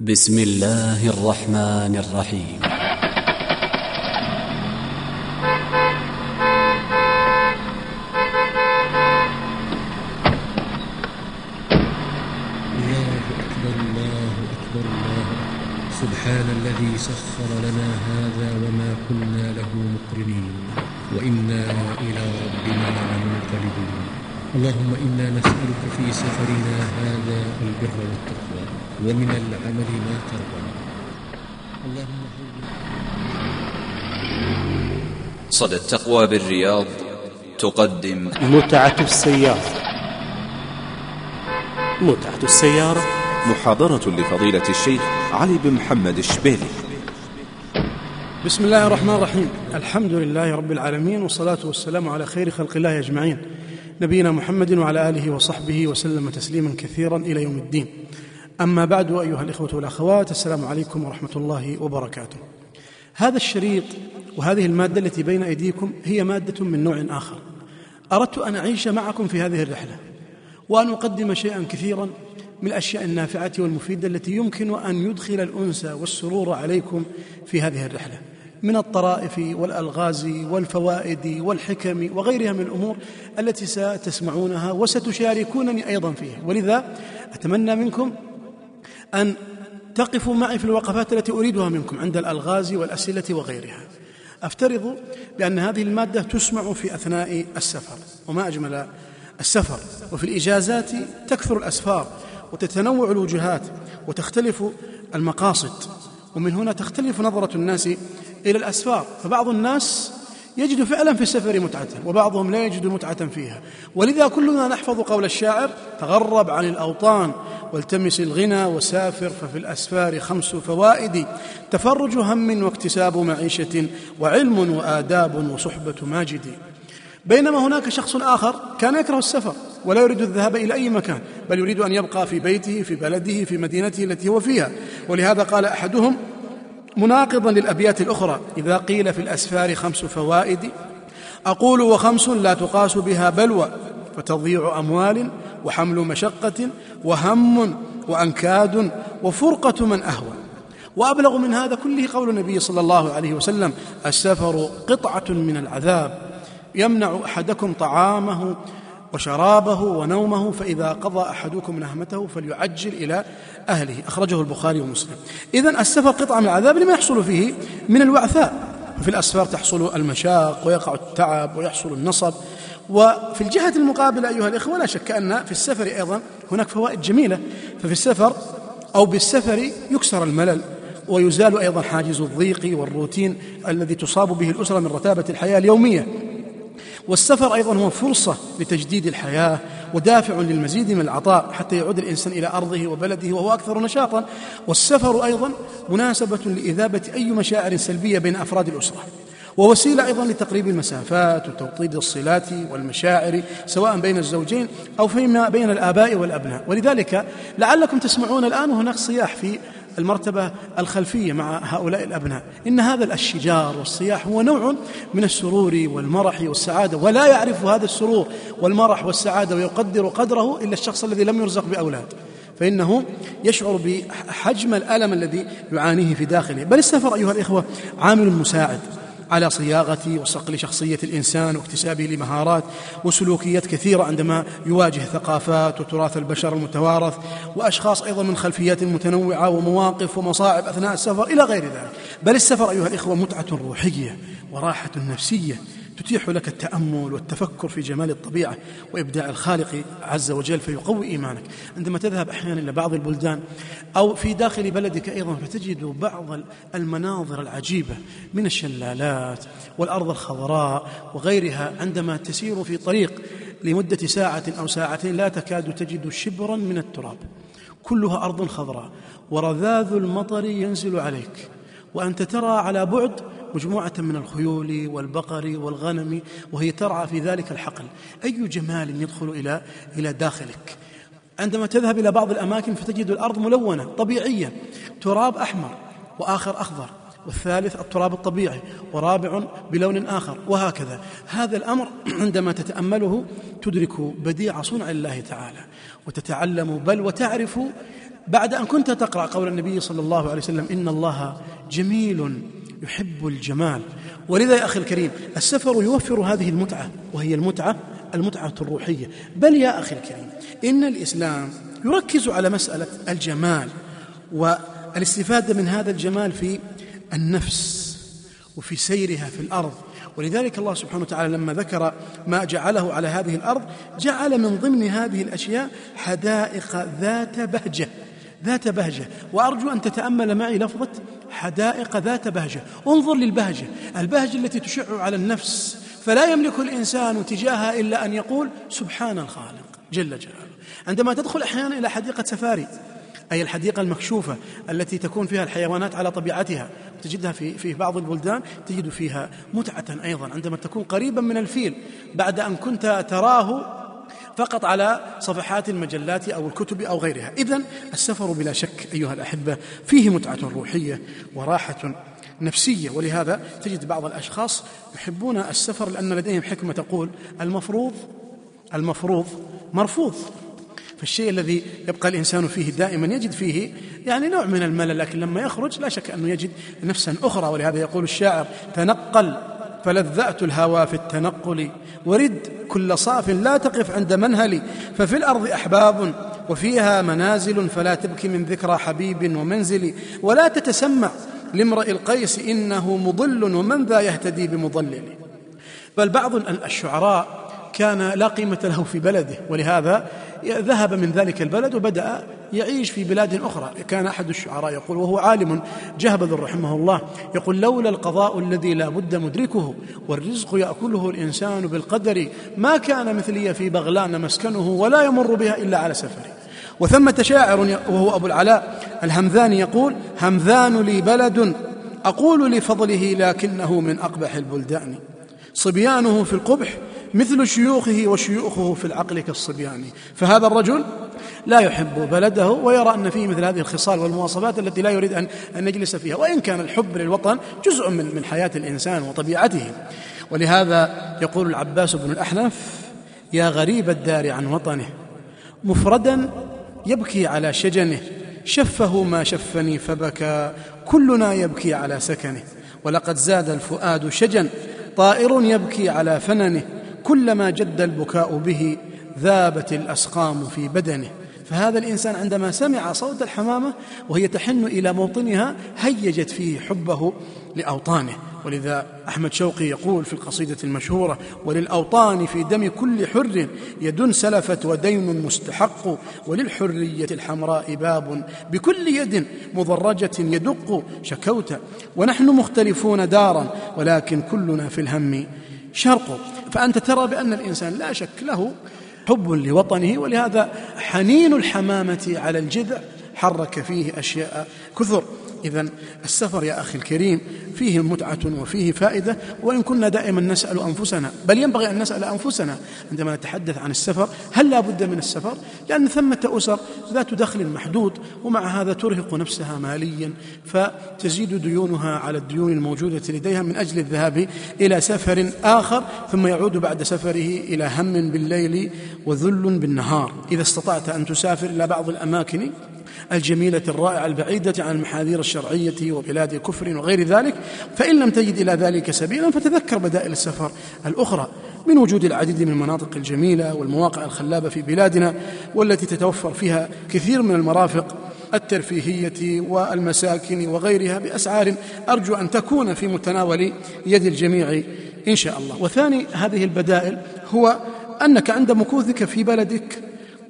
بسم الله الرحمن الرحيم. الله أكبر الله أكبر الله أكبر. سبحان الذي سخر لنا هذا وما كنا له مقرنين وإنا إلى ربنا لمنقلبون. اللهم إنا نسألك في سفرنا هذا البر والتقوى ومن العمل ما ترضى. اللهم صدى التقوى بالرياض تقدم متعة السيارة محاضرة لفضيلة الشيخ علي بن محمد الشبيلي. بسم الله الرحمن الرحيم. الحمد لله رب العالمين، والصلاة والسلام على خير خلق الله أجمعين، نبينا محمد وعلى آله وصحبه وسلم تسليما كثيرا إلى يوم الدين. أما بعد، أيها الإخوة والأخوات، السلام عليكم ورحمة الله وبركاته. هذا الشريط وهذه المادة التي بين أيديكم هي مادة من نوع آخر، أردت أن أعيش معكم في هذه الرحلة وأن أقدم شيئا كثيرا من الأشياء النافعة والمفيدة التي يمكن أن يدخل الأنس والسرور عليكم في هذه الرحلة، من الطرائف والألغاز والفوائد والحكم وغيرها من الأمور التي ستسمعونها وستشاركونني أيضا فيها. ولذا أتمنى منكم أن تقفوا معي في الوقفات التي أريدها منكم عند الألغاز والأسئلة وغيرها. أفترض بأن هذه المادة تسمع في أثناء السفر، وما أجمل السفر، وفي الإجازات تكثر الأسفار وتتنوع الوجهات وتختلف المقاصد، ومن هنا تختلف نظرة الناس إلى الأسفار، فبعض الناس يجد فعلا في السفر متعة وبعضهم لا يجد متعة فيها. ولذا كلنا نحفظ قول الشاعر: تغرب عن الأوطان والتمس الغنى وسافر، ففي الأسفار 5 فوائد: تفرج هم واكتساب معيشة وعلم وآداب وصحبة ماجد. بينما هناك شخص آخر كان يكره السفر ولا يريد الذهاب إلى أي مكان، بل يريد أن يبقى في بيته، في بلده، في مدينته التي هو فيها. ولهذا قال أحدهم مناقضا للأبيات الأخرى: إذا قيل في الأسفار 5 فوائد أقول و5 لا تقاس بها بلوى، فتضيع أموال وحمل مشقة وهم وأنكاد وفرقة من أهوى. وأبلغ من هذا كله قول النبي صلى الله عليه وسلم: السفر قطعة من العذاب، يمنع أحدكم طعامه وشرابه ونومه، فإذا قضى أحدكم نهمته فليعجل إلى أهله. أخرجه البخاري ومسلم. إذن السفر قطعة من العذاب لما يحصل فيه من الوعثاء، ففي الأسفار تحصل المشاق ويقع التعب ويحصل النصب. وفي الجهة المقابلة أيها الإخوة، لا شك أن في السفر أيضا هناك فوائد جميلة، ففي السفر أو بالسفر يكسر الملل ويزال أيضا حاجز الضيق والروتين الذي تصاب به الأسرة من رتابة الحياة اليومية. والسفر أيضا هو فرصة لتجديد الحياة ودافع للمزيد من العطاء حتى يعود الإنسان إلى أرضه وبلده وهو أكثر نشاطا. والسفر أيضا مناسبة لإذابة أي مشاعر سلبية بين أفراد الأسرة، ووسيلة أيضا لتقريب المسافات وتوطيد الصلات والمشاعر سواء بين الزوجين أو فيما بين الآباء والأبناء. ولذلك لعلكم تسمعون الآن وهناك صياح في المرتبة الخلفية مع هؤلاء الأبناء. إن هذا الشجار والصياح هو نوع من السرور والمرح والسعادة، ولا يعرف هذا السرور والمرح والسعادة ويقدر قدره إلا الشخص الذي لم يرزق بأولاد، فإنه يشعر بحجم الألم الذي يعانيه في داخله. بل السفر أيها الإخوة عامل مساعد على صياغة وصقل شخصية الإنسان واكتسابه لمهارات وسلوكيات كثيرة عندما يواجه ثقافات وتراث البشر المتوارث وأشخاص أيضا من خلفيات متنوعة ومواقف ومصاعب أثناء السفر إلى غير ذلك. بل السفر أيها الإخوة متعة روحية وراحة نفسية تتيح لك التأمل والتفكر في جمال الطبيعة وإبداع الخالق عز وجل، فيقوي إيمانك. عندما تذهب أحيانا إلى بعض البلدان أو في داخل بلدك أيضا، فتجد بعض المناظر العجيبة من الشلالات والأرض الخضراء وغيرها. عندما تسير في طريق لمدة ساعة أو ساعتين لا تكاد تجد شبرا من التراب، كلها أرض خضراء، ورذاذ المطر ينزل عليك، وأنت ترى على بعد مجموعة من الخيول والبقر والغنم وهي ترعى في ذلك الحقل. أي جمال يدخل إلى داخلك. عندما تذهب إلى بعض الأماكن فتجد الأرض ملونة طبيعية، تراب أحمر وآخر أخضر والثالث التراب الطبيعي ورابع بلون آخر وهكذا. هذا الأمر عندما تتأمله تدرك بديع صنع الله تعالى وتتعلم بل وتعرف بعد أن كنت تقرأ قول النبي صلى الله عليه وسلم إن الله جميل يحب الجمال. ولذا يا أخي الكريم السفر يوفر هذه المتعة، وهي المتعة الروحية. بل يا أخي الكريم إن الإسلام يركز على مسألة الجمال والاستفادة من هذا الجمال في النفس وفي سيرها في الأرض. ولذلك الله سبحانه وتعالى لما ذكر ما جعله على هذه الأرض جعل من ضمن هذه الأشياء حدائق ذات بهجة. وأرجو أن تتأمل معي لفظة حدائق ذات بهجة. انظر للبهجة، البهجة التي تشع على النفس، فلا يملك الإنسان تجاهها إلا أن يقول سبحان الخالق جل جلاله. عندما تدخل أحيانا إلى حديقة سفاري، أي الحديقة المكشوفة التي تكون فيها الحيوانات على طبيعتها، تجدها في بعض البلدان، تجد فيها متعة أيضا عندما تكون قريبا من الفيل بعد أن كنت تراه فقط على صفحات المجلات أو الكتب أو غيرها. إذن السفر بلا شك أيها الأحبة فيه متعة روحية وراحة نفسية. ولهذا تجد بعض الأشخاص يحبون السفر لأن لديهم حكمة تقول المفروض مرفوض. فالشيء الذي يبقى الإنسان فيه دائما يجد فيه يعني نوع من الملل، لكن لما يخرج لا شك أنه يجد نفسا أخرى. ولهذا يقول الشاعر تنقل فلذأت الهوى في التنقل، ورد كل صاف لا تقف عند منهل، ففي الأرض أحباب وفيها منازل، فلا تبكي من ذكرى حبيب ومنزل، ولا تتسمع لامرئ القيس إنه مضل ومن ذا يهتدي بمضلل. بل بعض الشعراء كان لا قيمة له في بلده، ولهذا ذهب من ذلك البلد وبدأ يعيش في بلاد أخرى. كان أحد الشعراء يقول، وهو عالم جهبذ رحمه الله، يقول لولا القضاء الذي لا بد مدركه، والرزق يأكله الإنسان بالقدر، ما كان مثلي في بغلان مسكنه، ولا يمر بها إلا على سفري. وثمة شاعر وهو أبو العلاء الهمذاني يقول همذان لي بلد أقول لفضله، لكنه من أقبح البلدان، صبيانه في القبح مثل شيوخه، وشيوخه في العقل كالصبيان. فهذا الرجل لا يحب بلده ويرى أن فيه مثل هذه الخصال والمواصفات التي لا يريد أن نجلس فيها، وإن كان الحب للوطن جزء من حياة الإنسان وطبيعته. ولهذا يقول العباس بن الأحنف يا غريب الدار عن وطنه، مفردا يبكي على شجنه، شفه ما شفني فبكى، كلنا يبكي على سكنه، ولقد زاد الفؤاد شجن، طائر يبكي على فننه، كلما جد البكاء به ذابت الأسقام في بدنه. فهذا الإنسان عندما سمع صوت الحمامة وهي تحن إلى موطنها هيجت فيه حبه لأوطانه. ولذا أحمد شوقي يقول في القصيدة المشهورة وللأوطان في دم كل حر يد سلفت ودين مستحق، وللحرية الحمراء باب بكل يد مضرجة يدق، شكوت ونحن مختلفون دارا ولكن كلنا في الهم شرق. فأنت ترى بأن الإنسان لا شك له حب لوطنه. ولهذا حنين الحمامة على الجذع حرك فيه أشياء كثر. إذن السفر يا أخي الكريم فيه متعة وفيه فائدة، وإن كنا دائما نسأل أنفسنا، بل ينبغي أن نسأل أنفسنا عندما نتحدث عن السفر هل لا بد من السفر؟ لأن ثمة أسر ذات دخل محدود ومع هذا ترهق نفسها ماليا، فتزيد ديونها على الديون الموجودة لديها من أجل الذهاب إلى سفر آخر، ثم يعود بعد سفره إلى هم بالليل وذل بالنهار. إذا استطعت أن تسافر إلى بعض الأماكن الجميلة الرائعة البعيدة عن المحاذير الشرعية وبلاد كفر وغير ذلك، فإن لم تجد إلى ذلك سبيلا فتذكر بدائل السفر الأخرى من وجود العديد من المناطق الجميلة والمواقع الخلابة في بلادنا، والتي تتوفر فيها كثير من المرافق الترفيهية والمساكن وغيرها بأسعار أرجو أن تكون في متناول يد الجميع إن شاء الله. وثاني هذه البدائل هو أنك عند مكوثك في بلدك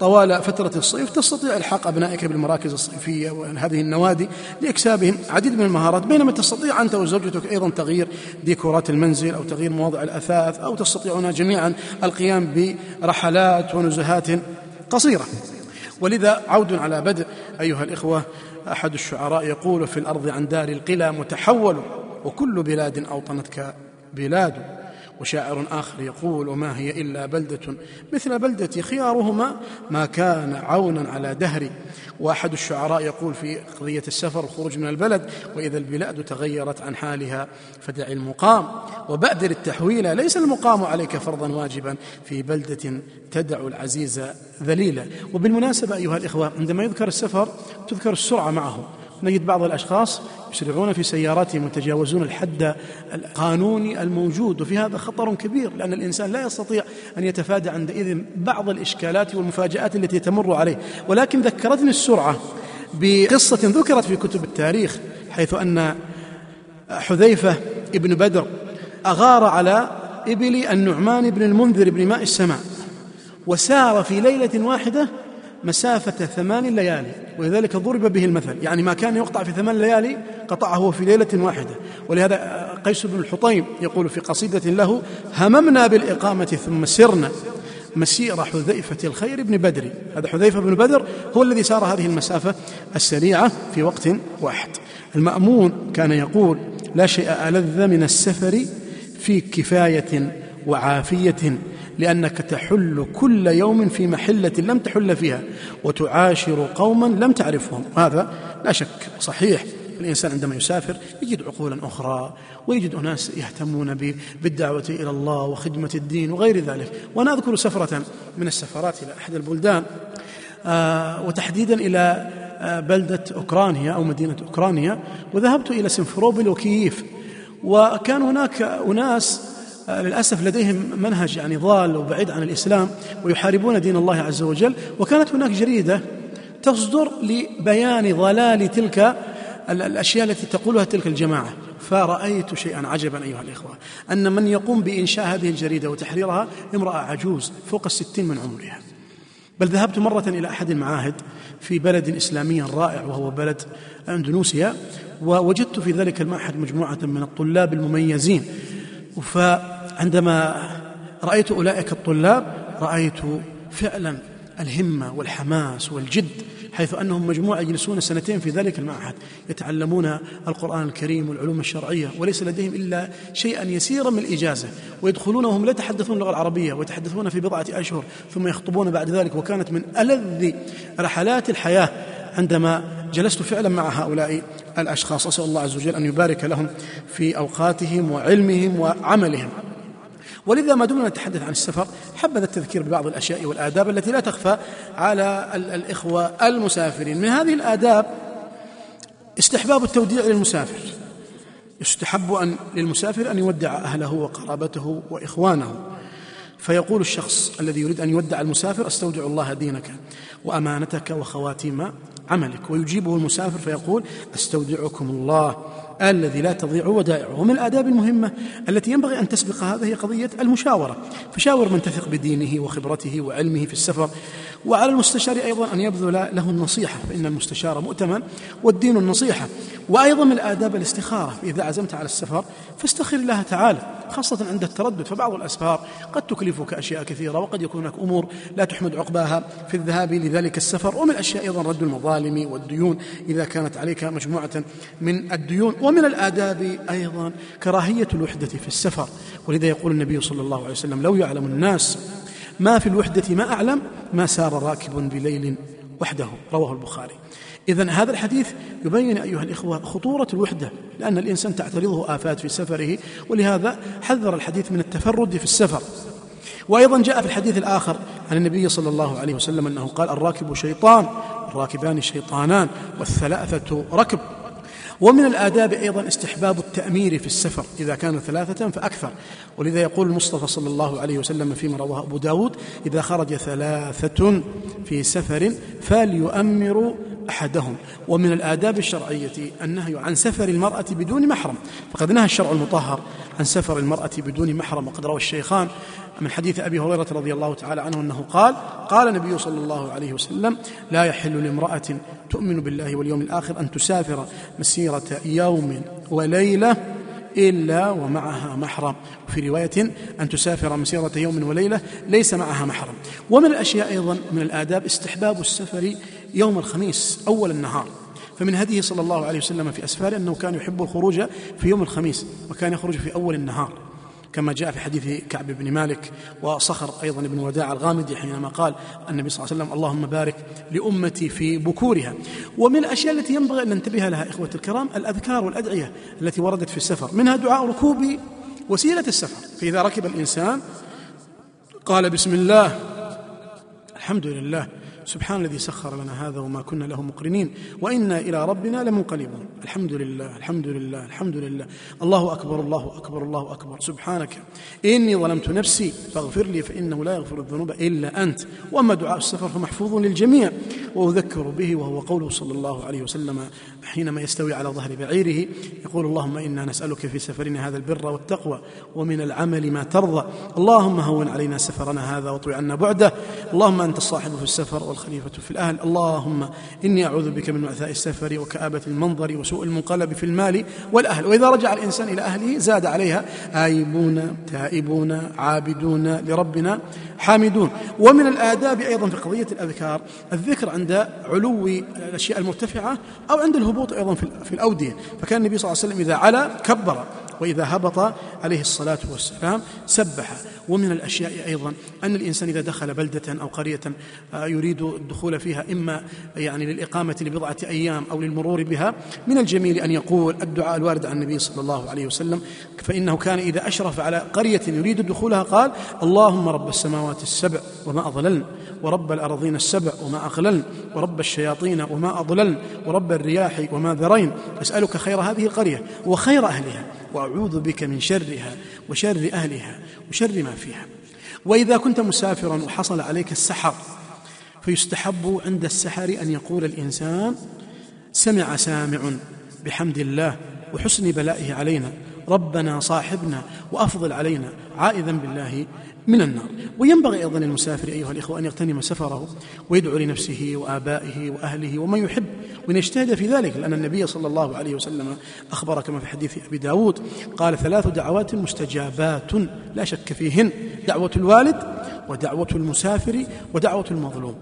طوال فترة الصيف تستطيع إلحاق أبنائك بالمراكز الصيفية وهذه النوادي لإكسابهم عديد من المهارات، بينما تستطيع أنت وزوجتك أيضا تغيير ديكورات المنزل أو تغيير مواضع الأثاث، أو تستطيعون جميعا القيام برحلات ونزهات قصيرة. ولذا عود على بدء أيها الإخوة، أحد الشعراء يقول في الأرض عن دار القلى متحول، وكل بلاد أوطنتك بلاد، وشاعر آخر يقول: وما هي إلا بلدة مثل بلدتي خيارهما ما كان عونا على دهري. وأحد الشعراء يقول في قضية السفر الخروج من البلد: وإذا البلاد تغيرت عن حالها فدع المقام وبأدر التحويل، ليس المقام عليك فرضا واجبا في بلدة تدع العزيز ذليلا. وبالمناسبة أيها الإخوة، عندما يذكر السفر تذكر السرعة معه. نجد بعض الأشخاص يسرعون في سياراتهم ويتجاوزون الحد القانوني الموجود، وفي هذا خطر كبير، لأن الإنسان لا يستطيع أن يتفادى عندئذ بعض الإشكالات والمفاجآت التي تمر عليه. ولكن ذكرتني السرعة بقصة ذكرت في كتب التاريخ، حيث أن حذيفة بن بدر أغار على إبل النعمان بن المنذر بن ماء السماء، وسار في ليلة واحدة مسافة 8 ليالي، ولذلك ضرب به المثل، يعني ما كان يقطع في 8 ليالي قطعه في ليلة واحدة. ولهذا قيس بن الحطيم يقول في قصيدة له: هممنا بالإقامة ثم سرنا مسير حذيفة الخير بن بدر. هذا حذيفة بن بدر هو الذي سار هذه المسافة السريعة في وقت واحد. المأمون كان يقول: لا شيء ألذ من السفر في كفاية وعافية، لأنك تحل كل يوم في محلة لم تحل فيها، وتعاشر قوما لم تعرفهم. هذا لا شك صحيح، الإنسان عندما يسافر يجد عقولا أخرى، ويجد أناس يهتمون بالدعوة إلى الله وخدمة الدين وغير ذلك. وأنا أذكر سفرة من السفرات إلى أحد البلدان، وتحديدا إلى بلدة أوكرانيا أو مدينة أوكرانيا، وذهبت إلى سنفروبل وكييف، وكان هناك أناس للأسف لديهم منهج يعني ضال وبعيد عن الإسلام، ويحاربون دين الله عز وجل. وكانت هناك جريدة تصدر لبيان ضلال تلك الأشياء التي تقولها تلك الجماعة، فرأيت شيئا عجبا أيها الإخوة، أن من يقوم بإنشاء هذه الجريدة وتحريرها امرأة عجوز فوق 60 من عمرها. بل ذهبت مرة إلى أحد المعاهد في بلد إسلامي رائع وهو بلد أندونيسيا، ووجدت في ذلك المعهد مجموعة من الطلاب المميزين، عندما رأيت أولئك الطلاب رأيت فعلا الهمة والحماس والجد، حيث أنهم مجموعة يجلسون 2 سنين في ذلك المعهد يتعلمون القرآن الكريم والعلوم الشرعية، وليس لديهم إلا شيئا يسيرا من الإجازة، ويدخلون وهم لا يتحدثون اللغة العربية، ويتحدثون في بضعة أشهر ثم يخطبون بعد ذلك. وكانت من ألذ رحلات الحياة عندما جلست فعلا مع هؤلاء الأشخاص. أسأل الله عز وجل أن يبارك لهم في أوقاتهم وعلمهم وعملهم. ولذا ما دمنا نتحدث عن السفر، حبذا التذكير ببعض الأشياء والآداب التي لا تخفى على الإخوة المسافرين. من هذه الآداب استحباب التوديع للمسافر، يستحب للمسافر أن يودع أهله وقرابته وإخوانه، فيقول الشخص الذي يريد أن يودع المسافر: أستودع الله دينك وأمانتك وخواتيم عملك. ويجيبه المسافر فيقول: أستودعكم الله الذي لا تضيع ودائعه. ومن الآداب المهمة التي ينبغي أن تسبق هذا هي قضية المشاورة، فشاور من تثق بدينه وخبرته وعلمه في السفر. وعلى المستشار أيضا أن يبذل له النصيحة، فإن المستشار مؤتمن والدين النصيحة. وأيضا من الآداب الاستخارة، إذا عزمت على السفر فاستخر الله تعالى، خاصة عند التردد، فبعض الأسفار قد تكلفك أشياء كثيرة، وقد يكون هناك أمور لا تحمد عقباها في الذهاب لذلك السفر. ومن الأشياء أيضا رد المظالم والديون إذا كانت عليك مجموعة من الديون. ومن الآداب أيضا كراهية الوحدة في السفر، ولذا يقول النبي صلى الله عليه وسلم: لو يعلم الناس ما في الوحدة ما أعلم ما سار راكب بليل وحده، رواه البخاري. إذن هذا الحديث يبين أيها الإخوة خطورة الوحدة، لأن الإنسان تعترضه آفات في سفره، ولهذا حذر الحديث من التفرد في السفر. وأيضا جاء في الحديث الآخر عن النبي صلى الله عليه وسلم أنه قال: الراكب شيطان، الراكبان شيطانان، والثلاثة ركب. ومن الآداب أيضا استحباب التأمير في السفر إذا كانوا 3 فأكثر، ولذا يقول المصطفى صلى الله عليه وسلم فيما رواه أبو داود: إذا خرج 3 في سفر فليؤمروا أحدهم. ومن الآداب الشرعية النهي عن سفر المرأة بدون محرم، فقد نهى الشرع المطهر عن سفر المرأة بدون محرم. وقد روى الشيخان من حديث أبي هريرة رضي الله تعالى عنه أنه قال: قال النبي صلى الله عليه وسلم: لا يحل لامرأة تؤمن بالله واليوم الآخر أن تسافر مسيرة يوم وليلة إلا ومعها محرم، وفي رواية أن تسافر مسيرة يوم وليلة ليس معها محرم. ومن الأشياء أيضا من الآداب استحباب السفر يوم الخميس أول النهار، فمن هديه صلى الله عليه وسلم في أسفاره أنه كان يحب الخروج في يوم الخميس، وكان يخرج في أول النهار، كما جاء في حديث كعب بن مالك وصخر أيضا بن وداع الغامدي حينما قال النبي صلى الله عليه وسلم اللهم بارك لأمتي في بكورها. ومن الأشياء التي ينبغي أن ننتبه لها إخوة الكرام الأذكار والأدعية التي وردت في السفر، منها دعاء ركوب وسيلة السفر، فإذا ركب الإنسان قال بسم الله الحمد لله سبحان الذي سخر لنا هذا وما كنا له مقرنين وإنا إلى ربنا لمنقلبون، الحمد لله الحمد لله الحمد لله، الله أكبر الله أكبر الله أكبر، سبحانك إني ظلمت نفسي فاغفر لي فإنه لا يغفر الذنوب إلا أنت. وأما دعاء السفر فمحفوظ للجميع وأذكر به، وهو قوله صلى الله عليه وسلم حينما يستوي على ظهر بعيره يقول اللهم إنا نسألك في سفرنا هذا البر والتقوى ومن العمل ما ترضى، اللهم هون علينا سفرنا هذا واطوي عنا بعده، اللهم أنت الصاحب في السفر والخليفة في الأهل، اللهم إني أعوذ بك من وعثاء السفر وكآبة المنظر وسوء المنقلب في المال والأهل. وإذا رجع الإنسان إلى أهله زاد عليها آيبون تائبون عابدون لربنا حامدون. ومن الآداب أيضا في قضية الأذكار الذكر عند علو الأشياء المرتفعة أو عند الهبوط أيضا في الأودية، فكان النبي صلى الله عليه وسلم إذا علا كبر وإذا هبط عليه الصلاة والسلام سبح. ومن الأشياء أيضا أن الإنسان إذا دخل بلدة أو قرية يريد الدخول فيها إما يعني للإقامة لبضعة أيام أو للمرور بها، من الجميل أن يقول الدعاء الوارد عن النبي صلى الله عليه وسلم، فإنه كان إذا أشرف على قرية يريد دخولها قال اللهم رب السماوات السبع وما أضللن ورب الأرضين السبع وما أغللن ورب الشياطين وما أضللن ورب الرياح وما ذرين، أسألك خير هذه القرية وخير أهلها وأعوذ بك من شرها وشر أهلها وشر ما فيها. وإذا كنت مسافرا وحصل عليك السحر فيستحب عند السحر أن يقول الإنسان سمع سامع بحمد الله وحسن بلائه علينا ربنا صاحبنا وأفضل علينا عائذا بالله من النار. وينبغي أيضا للمسافر أيها الإخوة أن يغتنم سفره ويدعو لنفسه وآبائه وأهله ومن يحب ونجتهد في ذلك، لأن النبي صلى الله عليه وسلم أخبر كما في حديث أبي داود قال ثلاث دعوات مستجابات لا شك فيهن، دعوة الوالد ودعوة المسافر ودعوة المظلوم.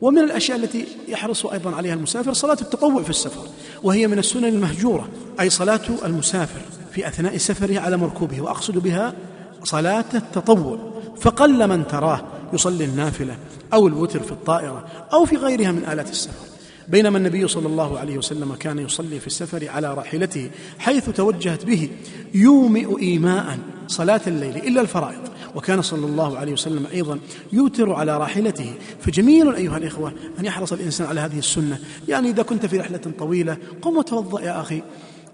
ومن الأشياء التي يحرص أيضا عليها المسافر صلاة التطوع في السفر، وهي من السنن المهجورة، أي صلاة المسافر في أثناء سفره على مركوبه، وأقصد بها صلاة التطوع، فقل من تراه يصلي النافلة أو الوتر في الطائرة أو في غيرها من آلات السفر، بينما النبي صلى الله عليه وسلم كان يصلي في السفر على راحلته حيث توجهت به يومئ إيماء صلاة الليل إلا الفرائض، وكان صلى الله عليه وسلم أيضا يوتر على راحلته. فجميل أيها الإخوة أن يحرص الإنسان على هذه السنة، يعني إذا كنت في رحلة طويلة قم وتوضأ يا أخي،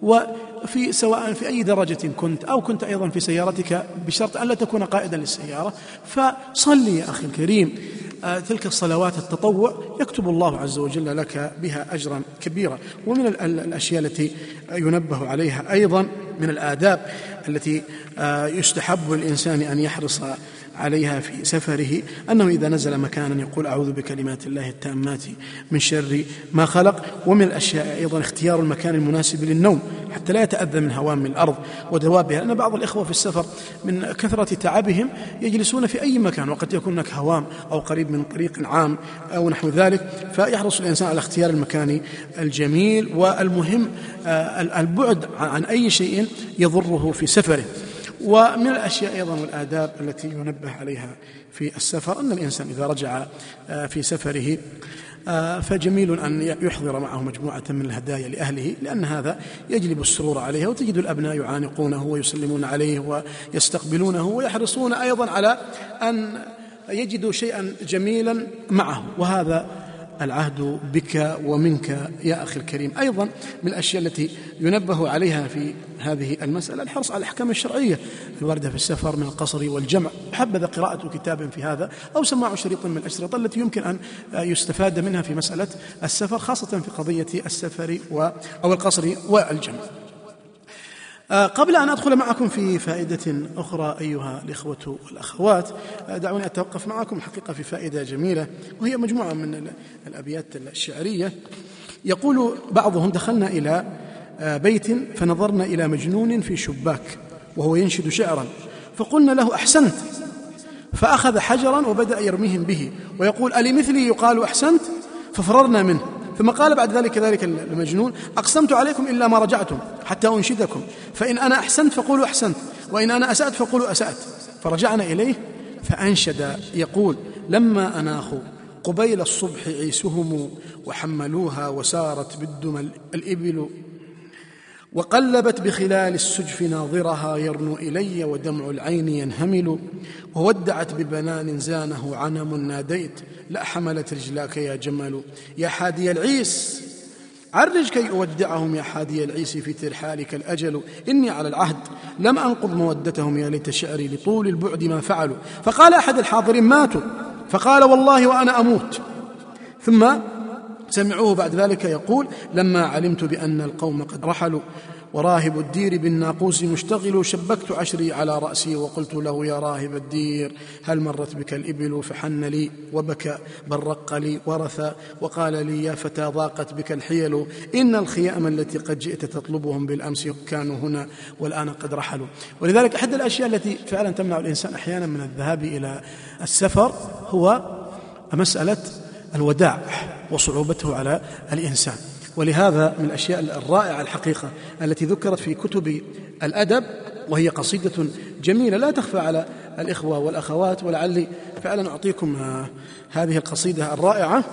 وفي سواء في أي درجة كنت أو كنت أيضا في سيارتك بشرط أن لا تكون قائدا للسيارة، فصلي يا أخي الكريم تلك الصلوات التطوع يكتب الله عز وجل لك بها أجرا كبيرا. ومن الأشياء التي ينبه عليها أيضا من الآداب التي يستحب الإنسان أن يحرص عليها في سفره أنه إذا نزل مكانا يقول أعوذ بكلمات الله التامات من شر ما خلق. ومن الأشياء أيضا اختيار المكان المناسب للنوم حتى لا يتأذى من هوام الأرض ودوابها، لأن بعض الإخوة في السفر من كثرة تعبهم يجلسون في أي مكان، وقد يكون هناك هوام أو قريب من طريق عام أو نحو ذلك، فيحرص الإنسان على اختيار المكان الجميل، والمهم البعد عن أي شيء يضره في سفره. ومن الأشياء أيضا والآداب التي ينبه عليها في السفر أن الإنسان إذا رجع في سفره فجميل أن يحضر معه مجموعة من الهدايا لأهله، لأن هذا يجلب السرور عليها، وتجد الأبناء يعانقونه ويسلمون عليه ويستقبلونه ويحرصون أيضا على أن يجدوا شيئا جميلا معه، وهذا العهد بك ومنك يا أخي الكريم. أيضا من الأشياء التي ينبه عليها في هذه المسألة الحرص على الأحكام الشرعية الواردة في السفر من القصر والجمع، وحبذا قراءة كتاب في هذا أو سماع شريط من الأشرطة التي يمكن أن يستفاد منها في مسألة السفر، خاصة في قضية السفر أو القصر والجمع. قبل أن أدخل معكم في فائدة أخرى أيها الإخوة والأخوات دعوني أتوقف معكم الحقيقة في فائدة جميلة، وهي مجموعة من الأبيات الشعرية. يقول بعضهم دخلنا إلى بيت فنظرنا إلى مجنون في شباك وهو ينشد شعرا، فقلنا له أحسنت، فأخذ حجرا وبدأ يرميهم به ويقول ألي مثلي يقال أحسنت، ففررنا منه ثم قال بعد ذلك كذلك المجنون: أقسمت عليكم إلا ما رجعتم حتى أنشدكم، فإن أنا أحسنت فقولوا أحسنت، وإن أنا أسأت فقولوا أسأت. فرجعنا إليه فأنشد يقول: لما أناخوا قبيل الصبح عيسهم، وحملوها وسارت بالدم الإبل، وقلبت بخلال السجف ناظرها يرنو إلي ودمع العين ينهمل، وودعت ببنان زانه عنم ناديت لا حملت رجلاك يا جمل. يا حادي العيس عرج كي أودعهم، يا حادي العيس في ترحالك الأجل، إني على العهد لم أنقض مودتهم، يا ليت شعري لطول البعد ما فعلوا. فقال أحد الحاضرين: ماتوا. فقال: والله وأنا أموت. ثم سمعوه بعد ذلك يقول: لما علمت بأن القوم قد رحلوا وراهب الدير بالناقوس مشتغل، شبكت عشري على رأسي وقلت له: يا راهب الدير هل مرت بك الإبل؟ فحن لي وبكى بل رق لي ورثى، وقال لي: يا فتى ضاقت بك الحيل، إن الخيام التي قد جئت تطلبهم بالأمس كانوا هنا والآن قد رحلوا. ولذلك أحد الأشياء التي فعلا تمنع الإنسان أحيانا من الذهاب إلى السفر هو مسألة الوداع وصعوبته على الإنسان. ولهذا من الأشياء الرائعة الحقيقة التي ذكرت في كتب الأدب، وهي قصيدة جميلة لا تخفى على الإخوة والأخوات، ولعلي فعلا أعطيكم هذه القصيدة الرائعة.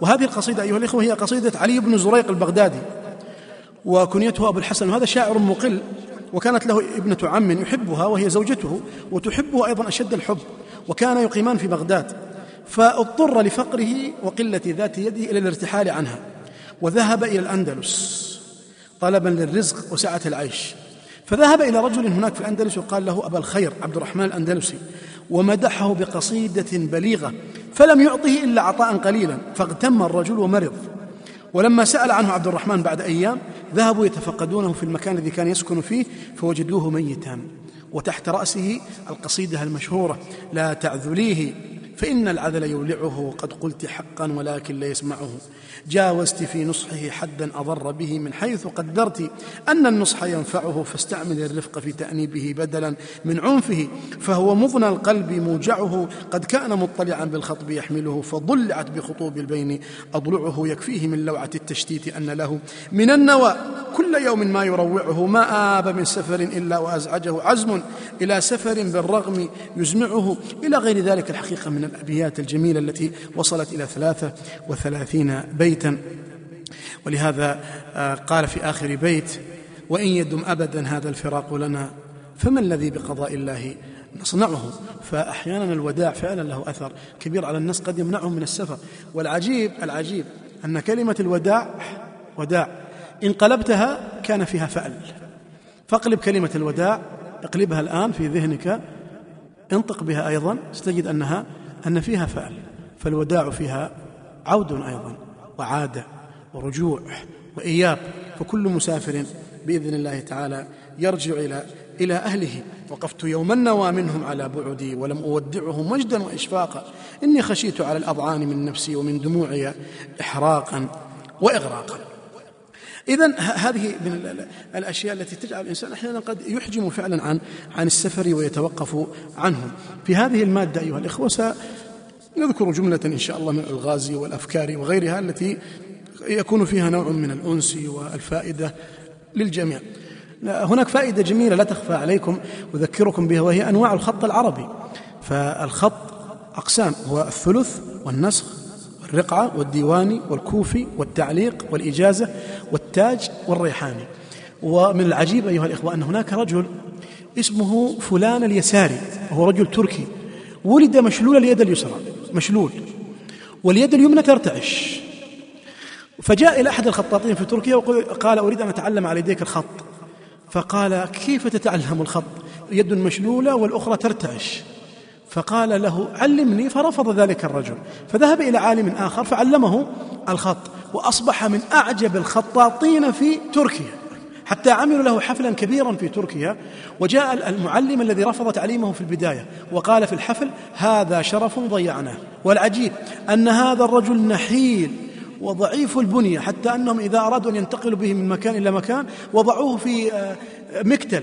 وهذه القصيدة أيها الإخوة هي قصيدة علي بن زريق البغدادي، وكنيته أبو الحسن، وهذا شاعر مقل، وكانت له ابنة عم يحبها وهي زوجته، وتحبه أيضا أشد الحب، وكان يقيمان في بغداد، فاضطر لفقره وقلة ذات يده إلى الارتحال عنها، وذهب إلى الأندلس طلبا للرزق وسعة العيش. فذهب إلى رجل هناك في الأندلس وقال له: أبا الخير، عبد الرحمن الأندلسي، ومدحه بقصيدة بليغة، فلم يعطه إلا عطاء قليلا، فاغتم الرجل ومرض. ولما سأل عنه عبد الرحمن بعد أيام ذهبوا يتفقدونه في المكان الذي كان يسكن فيه، فوجدوه ميتا، وتحت رأسه القصيدة المشهورة: لا تعذليه فإن العذل يولعه، وقد قلت حقا ولكن لا يسمعه، جاوزت في نصحه حدا أضر به، من حيث قدرت أن النصح ينفعه، فاستعمل الرفق في تأنيبه بدلا من عنفه، فهو مغنى القلب موجعه، قد كان مطلعا بالخطب يحمله، فضلعت بخطوب البين أضلعه، يكفيه من لوعة التشتيت أن له من النوى كل يوم ما يروعه، ما آب من سفر إلا وأزعجه عزم إلى سفر بالرغم يزمعه، إلى غير ذلك الحقيقة من الأبيات الجميلة التي وصلت إلى 33 بيتا. ولهذا قال في آخر بيت: وإن يدم أبدا هذا الفراق لنا، فما الذي بقضاء الله نصنعه. فأحيانا الوداع فعلا له أثر كبير على الناس قد يمنعهم من السفر. والعجيب العجيب أن كلمة الوداع وداع إن قلبتها كان فيها فعل، فاقلب كلمة الوداع، اقلبها الآن في ذهنك، انطق بها أيضا، ستجد أن فيها فعل. فالوداع فيها عود أيضا، وعادة ورجوع وإياب، فكل مسافر بإذن الله تعالى يرجع إلى أهله. وقفت يوما نوى منهم على بعدي، ولم أودعهم وجدا وإشفاقا، إني خشيت على الأضعان من نفسي ومن دموعي إحراقا وإغراقا. إذن هذه من الأشياء التي تجعل الإنسان أحيانا قد يحجم فعلا عن السفر ويتوقف عنه. في هذه المادة أيها الإخوة سنذكر جملة إن شاء الله من الألغاز والأفكار وغيرها التي يكون فيها نوع من الأنس والفائدة للجميع. هناك فائدة جميلة لا تخفى عليكم أذكركم بها، وهي أنواع الخط العربي. فالخط أقسام: هو الثلث والنسخ والرقعة والديواني والكوفي والتعليق والإجازة والتاج والريحاني. ومن العجيب أيها الإخوة أن هناك رجل اسمه فلان اليساري، وهو رجل تركي، ولد مشلول اليد اليسرى، مشلول، واليد اليمنى ترتعش. فجاء إلى أحد الخطاطين في تركيا وقال: أريد أن أتعلم على يديك الخط. فقال: كيف تتعلم الخط؟ يد مشلولة والأخرى ترتعش. فقال له: علمني. فرفض ذلك الرجل، فذهب إلى عالم آخر فعلمه الخط، وأصبح من أعجب الخطاطين في تركيا، حتى عملوا له حفلا كبيرا في تركيا. وجاء المعلم الذي رفض تعليمه في البداية وقال في الحفل: هذا شرف ضيعناه. والعجيب أن هذا الرجل نحيل وضعيف البنية، حتى أنهم إذا أرادوا أن ينتقلوا به من مكان إلى مكان وضعوه في مكتل،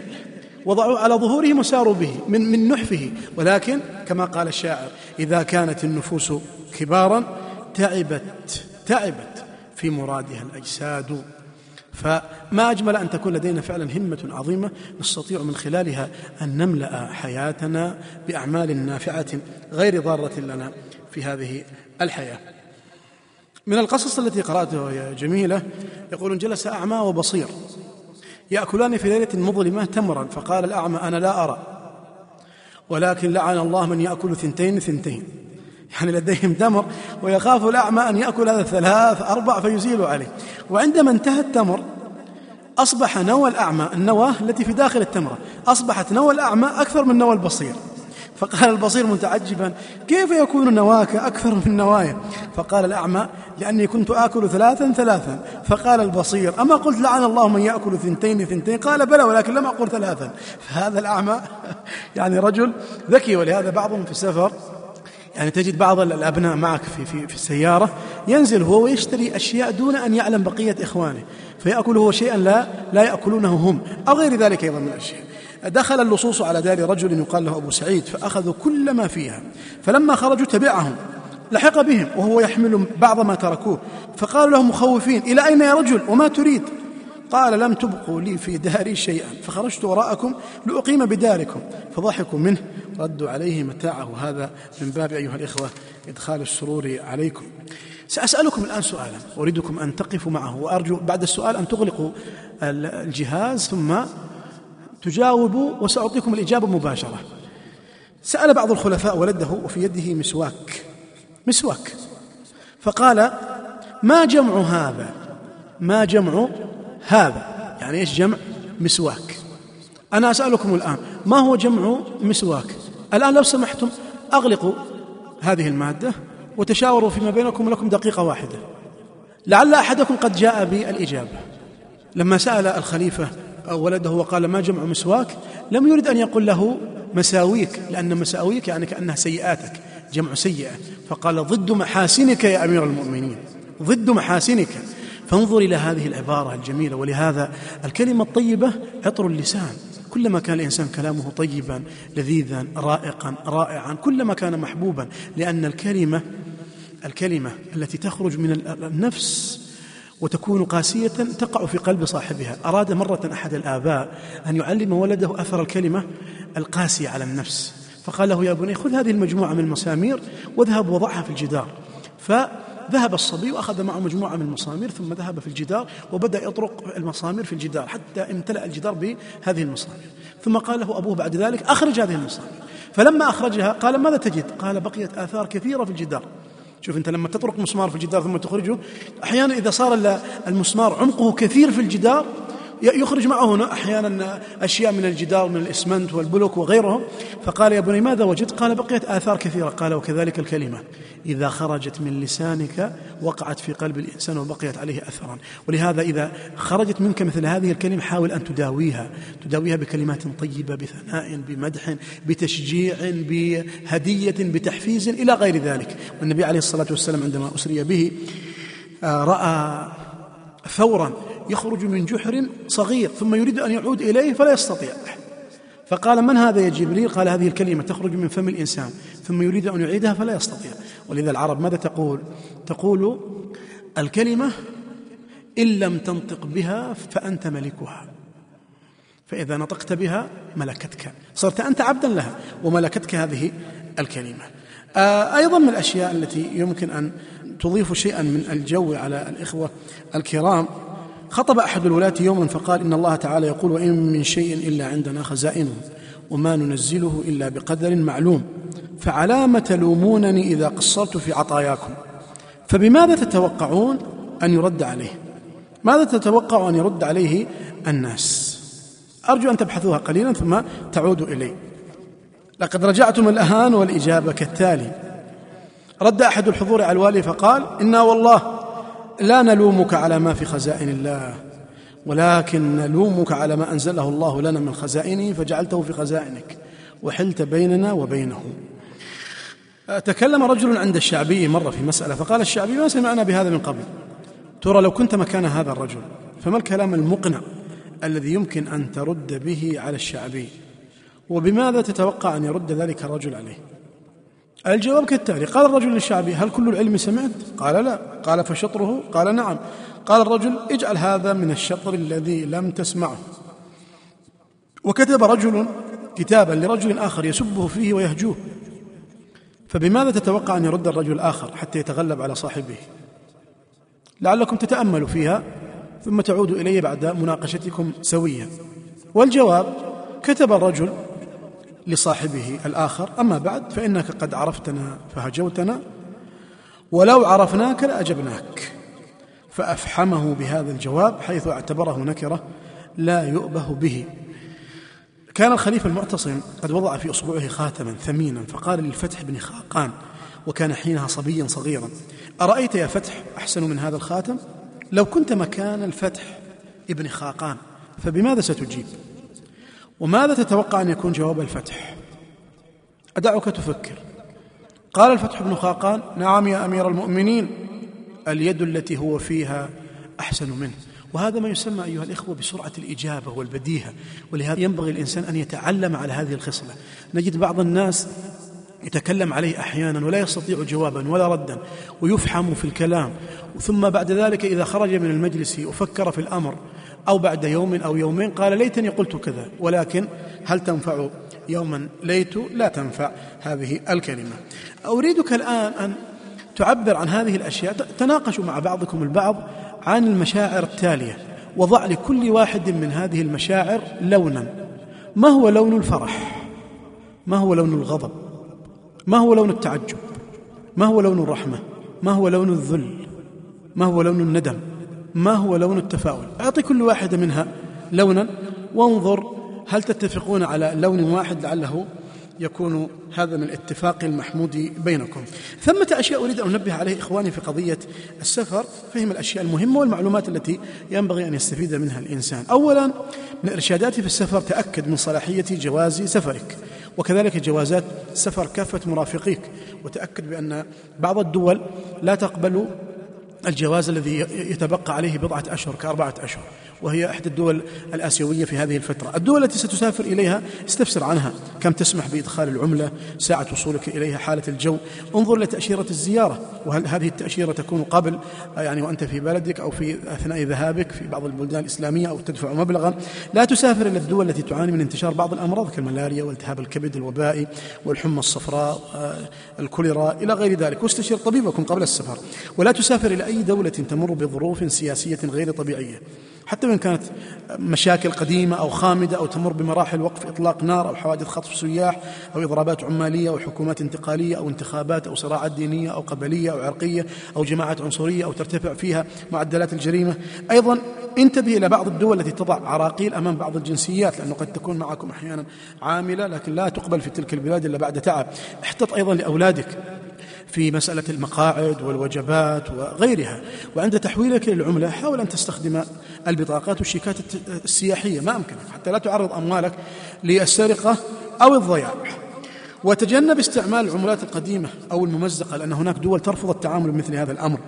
وضعوا على ظهورهم وساروا به من نحفه. ولكن كما قال الشاعر: إذا كانت النفوس كبارا تعبت في مرادها الأجساد. فما أجمل أن تكون لدينا فعلا همة عظيمة نستطيع من خلالها أن نملأ حياتنا بأعمال نافعة غير ضارة لنا في هذه الحياة. من القصص التي قرأتها وهي جميلة يقولون: جلس أعمى وبصير يأكلان في ليلة مظلمة تمرا، فقال الأعمى: أنا لا أرى، ولكن لعن الله من يأكل ثنتين، يعني لديهم تمر ويخاف الأعمى أن يأكل هذا ثلاث أربع فيزيل عليه. وعندما انتهى التمر أصبح نوى الأعمى، النوى التي في داخل التمرة أصبحت نوى الأعمى أكثر من نوى البصير، فقال البصير متعجبا: كيف يكون نواك أكثر من نوايا؟ فقال الأعمى: لأني كنت آكل ثلاثا. فقال البصير: أما قلت لعن الله من يأكل ثنتين؟ قال: بلى، ولكن لم أقل ثلاثا. فهذا الأعمى يعني رجل ذكي. ولهذا بعضهم في السفر يعني تجد بعض الأبناء معك في السيارة ينزل هو ويشتري أشياء دون أن يعلم بقية إخوانه، فيأكل هو شيئا لا يأكلونه هم، أو غير ذلك أيضا من الأشياء. دخل اللصوص على دار رجل يقال له أبو سعيد فأخذوا كل ما فيها، فلما خرجوا تبعهم، لحق بهم وهو يحمل بعض ما تركوه، فقالوا له مخوفين: إلى أين يا رجل وما تريد؟ قال: لم تبقوا لي في داري شيئا، فخرجت وراءكم لأقيم بداركم. فضحكوا منه، ردوا عليه متاعه. هذا من باب أيها الإخوة إدخال السرور عليكم. سأسألكم الآن سؤالا أريدكم أن تقفوا معه، وأرجو بعد السؤال أن تغلقوا الجهاز ثم تجاوبوا، وسأعطيكم الإجابة مباشرة. سأل بعض الخلفاء ولده وفي يده مسواك، فقال: ما جمع هذا؟ يعني إيش جمع مسواك؟ أنا أسألكم الآن ما هو جمع مسواك؟ الآن لو سمحتم أغلقوا هذه المادة وتشاوروا فيما بينكم، لكم دقيقة واحدة، لعل أحدكم قد جاء بالإجابة. لما سأل الخليفة ولده وقال: ما جمع مسواك؟ لم يرد أن يقول له مساويك، لأن مساويك يعني كأنها سيئاتك، جمع سيئة، فقال: ضد محاسنك يا أمير المؤمنين، ضد محاسنك. فانظر إلى هذه العبارة الجميلة. ولهذا الكلمة الطيبة عطر اللسان، كلما كان الإنسان كلامه طيبا لذيذا رائقا رائعا كلما كان محبوبا، لأن الكلمة التي تخرج من النفس وتكون قاسية تقع في قلب صاحبها. أراد مرة أحد الآباء أن يعلم ولده أثر الكلمة القاسية على النفس، فقال له: يا بني، خذ هذه المجموعة من المسامير واذهب وضعها في الجدار. فذهب الصبي وأخذ معه مجموعة من المسامير، ثم ذهب في الجدار وبدأ يطرق المسامير في الجدار حتى امتلأ الجدار بهذه المسامير. ثم قال له أبوه بعد ذلك: أخرج هذه المسامير. فلما أخرجها قال: ماذا تجد؟ قال: بقيت آثار كثيرة في الجدار. شوف أنت لما تطرق مسمار في الجدار ثم تخرجه، أحيانا إذا صار المسمار عمقه كثير في الجدار يخرج معه هنا أحيانا أشياء من الجدار، من الإسمنت والبلوك وغيرهم. فقال: يا بني، ماذا وجدت؟ قال: بقيت آثار كثيرة. قال: وكذلك الكلمة إذا خرجت من لسانك وقعت في قلب الإنسان وبقيت عليه أثرا. ولهذا إذا خرجت منك مثل هذه الكلمة حاول أن تداويها بكلمات طيبة، بثناء، بمدح، بتشجيع، بهدية، بتحفيز، إلى غير ذلك. والنبي عليه الصلاة والسلام عندما أسري به رأى ثورا يخرج من جحر صغير ثم يريد أن يعود إليه فلا يستطيع، فقال: من هذا يا جبريل؟ قال: هذه الكلمة تخرج من فم الإنسان ثم يريد أن يعيدها فلا يستطيع. ولذا العرب ماذا تقول الكلمة إن لم تنطق بها فأنت ملكها، فإذا نطقت بها ملكتك، صرت أنت عبدا لها وملكتك هذه الكلمة. أيضا من الأشياء التي يمكن أن تضيف شيئا من الجو على الإخوة الكرام: خطب أحد الولاة يوما فقال: إن الله تعالى يقول: وإن من شيء إلا عندنا خزائنه وما ننزله إلا بقدر معلوم، فعلى ما تلومونني إذا قصرت في عطاياكم، فبماذا تتوقعون أن يرد عليه؟ ماذا تتوقع أن يرد عليه الناس؟ أرجو أن تبحثوها قليلا ثم تعودوا إلي. لقد رجعتم الأهان والإجابة كالتالي: رد أحد الحضور على الوالي فقال: إنا والله لا نلومك على ما في خزائن الله، ولكن نلومك على ما أنزله الله لنا من خزائنه، فجعلته في خزائنك وحلت بيننا وبينه. تكلم رجل عند الشعبي مرة في مسألة فقال الشعبي: ما سمعنا بهذا من قبل، ترى لو كنت مكان هذا الرجل فما الكلام المقنع الذي يمكن أن ترد به على الشعبي؟ وبماذا تتوقع أن يرد ذلك الرجل عليه؟ الجواب كالتالي: قال الرجل للشعبي: هل كل العلم سمعت؟ قال: لا. قال: فشطره؟ قال: نعم. قال الرجل: اجعل هذا من الشطر الذي لم تسمعه. وكتب رجل كتابا لرجل آخر يسبه فيه ويهجوه، فبماذا تتوقع أن يرد الرجل الآخر حتى يتغلب على صاحبه؟ لعلكم تتأملوا فيها ثم تعودوا إليه بعد مناقشتكم سويا. والجواب: كتب الرجل لصاحبه الآخر: أما بعد، فإنك قد عرفتنا فهجوتنا، ولو عرفناك لأجبناك. فأفحمه بهذا الجواب حيث اعتبره نكرة لا يؤبه به. كان الخليفة المعتصم قد وضع في أصبعه خاتما ثمينا، فقال للفتح بن خاقان، وكان حينها صبيا صغيرا: أرأيت يا فتح أحسن من هذا الخاتم؟ لو كنت مكان الفتح ابن خاقان فبماذا ستجيب؟ وماذا تتوقع أن يكون جواب الفتح؟ أدعك تفكر. قال الفتح بن خاقان: نعم يا أمير المؤمنين، اليد التي هو فيها أحسن منه. وهذا ما يسمى أيها الإخوة بسرعة الإجابة والبديهة، ولهذا ينبغي الإنسان أن يتعلم على هذه الخصلة. نجد بعض الناس يتكلم عليه أحيانا ولا يستطيع جوابا ولا ردا، ويفحم في الكلام، ثم بعد ذلك إذا خرج من المجلس وفكر في الأمر، أو بعد يوم أو يومين قال: ليتني قلت كذا، ولكن هل تنفع يوما ليت؟ لا تنفع هذه الكلمة. أريدك الآن أن تعبر عن هذه الأشياء، تناقشوا مع بعضكم البعض عن المشاعر التالية، وضع لكل واحد من هذه المشاعر لونا. ما هو لون الفرح؟ ما هو لون الغضب؟ ما هو لون التعجب؟ ما هو لون الرحمة؟ ما هو لون الذل؟ ما هو لون الندم؟ ما هو لون التفاؤل؟ أعطي كل واحدة منها لونا وانظر هل تتفقون على لون واحد، لعله يكون هذا من الاتفاق المحمود بينكم. ثمة أشياء أريد أن أنبه عليه إخواني في قضية السفر، فهم الأشياء المهمة والمعلومات التي ينبغي أن يستفيد منها الإنسان. أولا، من إرشاداتي في السفر: تأكد من صلاحية جواز سفرك، وكذلك جوازات سفر كافة مرافقيك، وتأكد بأن بعض الدول لا تقبل الجواز الذي يتبقى عليه بضعة أشهر ك4 أشهر، وهي إحدى الدول الآسيوية في هذه الفترة. الدول التي ستسافر إليها استفسر عنها: كم تسمح بإدخال العملة، ساعة وصولك إليها، حالة الجو. انظر لتأشيرة الزيارة، وهل هذه التأشيرة تكون قبل وأنت في بلدك، أو في أثناء ذهابك في بعض البلدان الإسلامية، أو تدفع مبلغا. لا تسافر إلى الدول التي تعاني من انتشار بعض الأمراض كالملاريا والتهاب الكبد الوبائي والحمى الصفراء الكوليرا إلى غير ذلك، واستشير طبيبكم قبل السفر. ولا تسافر إلى أي دولة تمر بظروف سياسية غير طبيعية، حتى وإن كانت مشاكل قديمة أو خامدة، أو تمر بمراحل وقف إطلاق نار، أو حوادث خطف سياح، أو إضرابات عمالية، أو حكومات انتقالية، أو انتخابات، أو صراعات دينية، أو قبلية، أو عرقية، أو جماعات عنصرية، أو ترتفع فيها معدلات الجريمة. أيضا انتبه إلى بعض الدول التي تضع عراقيل أمام بعض الجنسيات، لأنه قد تكون معكم أحيانا عاملة لكن لا تقبل في تلك البلاد إلا بعد تعب. احتط أيضا لأولادك في مسألة المقاعد والوجبات وغيرها. وعند تحويلك للعملة حاول أن تستخدم البطاقات والشيكات السياحية ما أمكن، حتى لا تعرض أموالك للسرقة أو الضياع. وتجنب استعمال العملات القديمة أو الممزقة، لأن هناك دول ترفض التعامل بمثل هذا الأمر.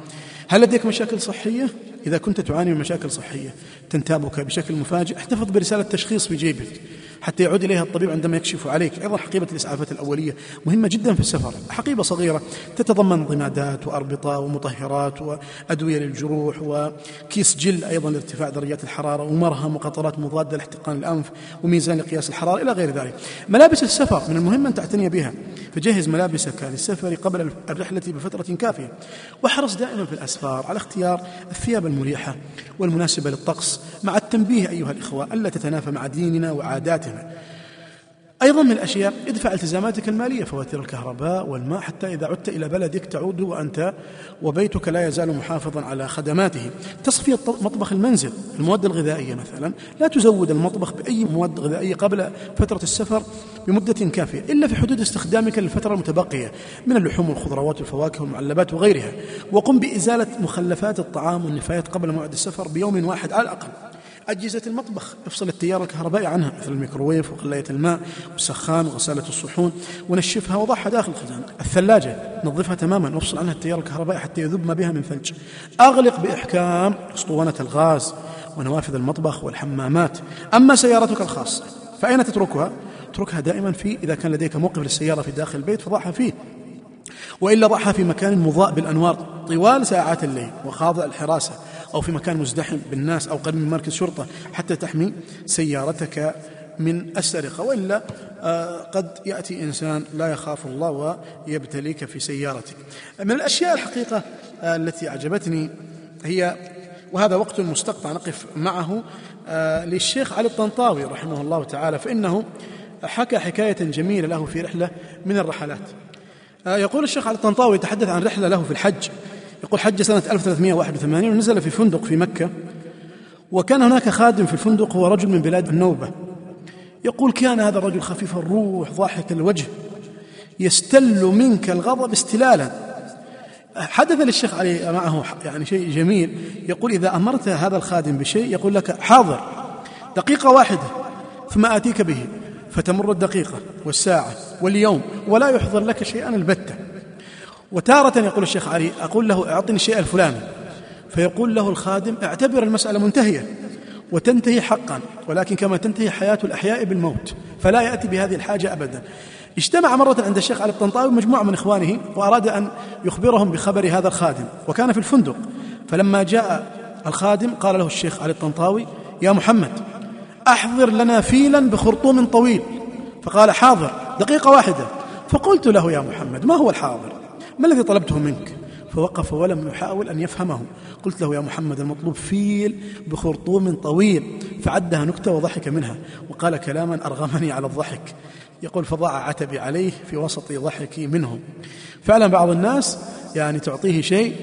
هل لديك مشاكل صحية؟ إذا كنت تعاني من مشاكل صحية تنتابك بشكل مفاجئ، احتفظ برسالة تشخيص في جيبك حتى يعود إليها الطبيب عندما يكشف عليك. أيضا حقيبة الإسعافات الأولية مهمة جدا في السفر، حقيبة صغيرة تتضمن ضمادات وأربطة ومطهرات وأدوية للجروح، وكيس جل أيضا لارتفاع درجات الحرارة، ومرهم وقطرات مضادة لاحتقان الأنف، وميزان لقياس الحرارة إلى غير ذلك. ملابس السفر من المهم أن تعتني بها، فجهز ملابسك للسفر قبل الرحلة بفترة كافية. واحرص دائما في الأسفار على اختيار الثياب المريحة والمناسبة للطقس، مع التنبيه أيها الإخوة ألا تتنافى مع ديننا وعاداتنا. أيضا من الأشياء، ادفع التزاماتك المالية، فواتير الكهرباء والماء، حتى إذا عدت إلى بلدك تعود وأنت وبيتك لا يزال محافظا على خدماته. تصفية مطبخ المنزل، المواد الغذائية مثلا لا تزود المطبخ بأي مواد غذائية قبل فترة السفر بمدة كافية، إلا في حدود استخدامك للفترة المتبقية من اللحوم والخضروات والفواكه والمعلبات وغيرها. وقم بإزالة مخلفات الطعام والنفايات قبل موعد السفر ب1 يوم على الأقل. أجهزة المطبخ، افصل التيار الكهربائي عنها مثل الميكروويف وقلاية الماء والسخان وغسالة الصحون، ونشفها وضعها داخل الخزانة. الثلاجة نظفها تماما وافصل عنها التيار الكهربائي حتى يذوب ما بها من ثلج. أغلق بإحكام أسطوانة الغاز ونوافذ المطبخ والحمامات. أما سيارتك الخاصة فأين تتركها؟ تركها دائما إذا كان لديك موقف للسيارة في داخل البيت فضعها فيه، وإلا ضعها في مكان مضاء بالأنوار طوال ساعات الليل وخاضع الحراسة، أو في مكان مزدحم بالناس، أو قريب من مركز شرطة حتى تحمي سيارتك من السرقة. وإلا قد يأتي إنسان لا يخاف الله ويبتليك في سيارتك. من الأشياء الحقيقة التي أعجبتني هي، وهذا وقت مستقطع نقف معه، للشيخ علي الطنطاوي رحمه الله تعالى، فإنه حكى حكاية جميلة له في رحلة من الرحلات. يقول الشيخ علي الطنطاوي يتحدث عن رحلة له في الحج، يقول حج سنة 1381 ونزل في فندق في مكة، وكان هناك خادم في الفندق هو رجل من بلاد النوبة. يقول كان هذا الرجل خفيف الروح ضاحك الوجه يستل منك الغضب استلالا. حدث للشيخ علي معه يعني شيء جميل، يقول إذا أمرت هذا الخادم بشيء يقول لك حاضر دقيقة واحدة ثم آتيك به، فتمر الدقيقة والساعة واليوم ولا يحضر لك شيئا البتة. وتارة يقول الشيخ علي أقول له أعطني الشيء الفلاني، فيقول له الخادم اعتبر المسألة منتهية وتنتهي حقا، ولكن كما تنتهي حياة الأحياء بالموت، فلا يأتي بهذه الحاجة أبدا. اجتمع مرة عند الشيخ علي الطنطاوي مجموعة من إخوانه، وأراد أن يخبرهم بخبر هذا الخادم، وكان في الفندق. فلما جاء الخادم قال له الشيخ علي الطنطاوي يا محمد أحضر لنا فيلا بخرطوم طويل، فقال حاضر دقيقة واحدة. فقلت له يا محمد ما هو الحاضر، ما الذي طلبته منك؟ فوقف ولم يحاول أن يفهمه. قلت له يا محمد المطلوب فيل بخرطوم طويل، فعدها نكتة وضحك منها وقال كلاما أرغمني على الضحك. يقول فضاع عتبي عليه في وسط ضحكي منه. فعلا بعض الناس يعني تعطيه شيء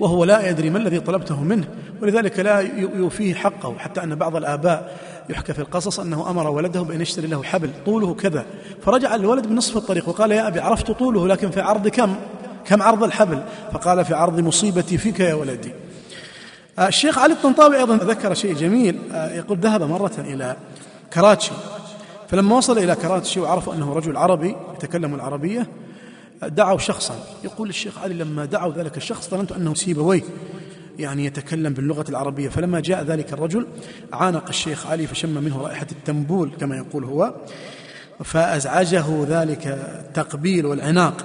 وهو لا يدري ما الذي طلبته منه، ولذلك لا يوفيه حقه. حتى أن بعض الآباء يحكى في القصص أنه أمر ولده بأن يشتري له حبل طوله كذا، فرجع الولد بنصف الطريق وقال يا أبي عرفت طوله لكن في عرض كم عرض الحبل؟ فقال في عرض مصيبتي فيك يا ولدي. الشيخ علي الطنطاوي أيضا ذكر شيء جميل، يقول ذهب مرة إلى كراتشي، فلما وصل إلى كراتشي وعرفوا أنه رجل عربي يتكلم العربية دعوا شخصا. يقول الشيخ علي لما دعوا ذلك الشخص ظننت أنه سيبويه يعني يتكلم باللغة العربية، فلما جاء ذلك الرجل عانق الشيخ علي فشم منه رائحة التنبول كما يقول هو، فأزعجه ذلك التقبيل والعناق.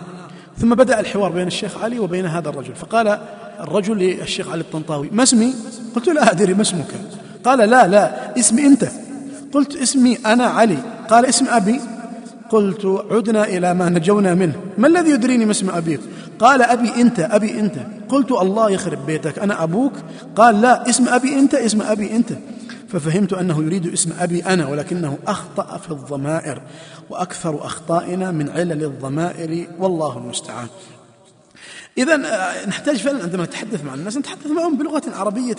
ثم بدأ الحوار بين الشيخ علي وبين هذا الرجل، فقال الرجل للشيخ علي الطنطاوي ما اسمي؟ قلت لا أدري ما اسمك؟ قال لا اسمي أنت. قلت اسمي أنا علي. قال اسم أبي؟ قلت عدنا إلى ما نجونا منه. ما الذي يدريني ما اسم أبيك؟ قال أبي أنت. قلت الله يخرب بيتك أنا أبوك؟ قال لا اسم أبي أنت. ففهمت أنه يريد اسم أبي أنا، ولكنه أخطأ في الضمائر، وأكثر أخطائنا من علل الضمائر والله المستعان. إذن نحتاج فعلا عندما نتحدث مع الناس نتحدث معهم بلغة عربية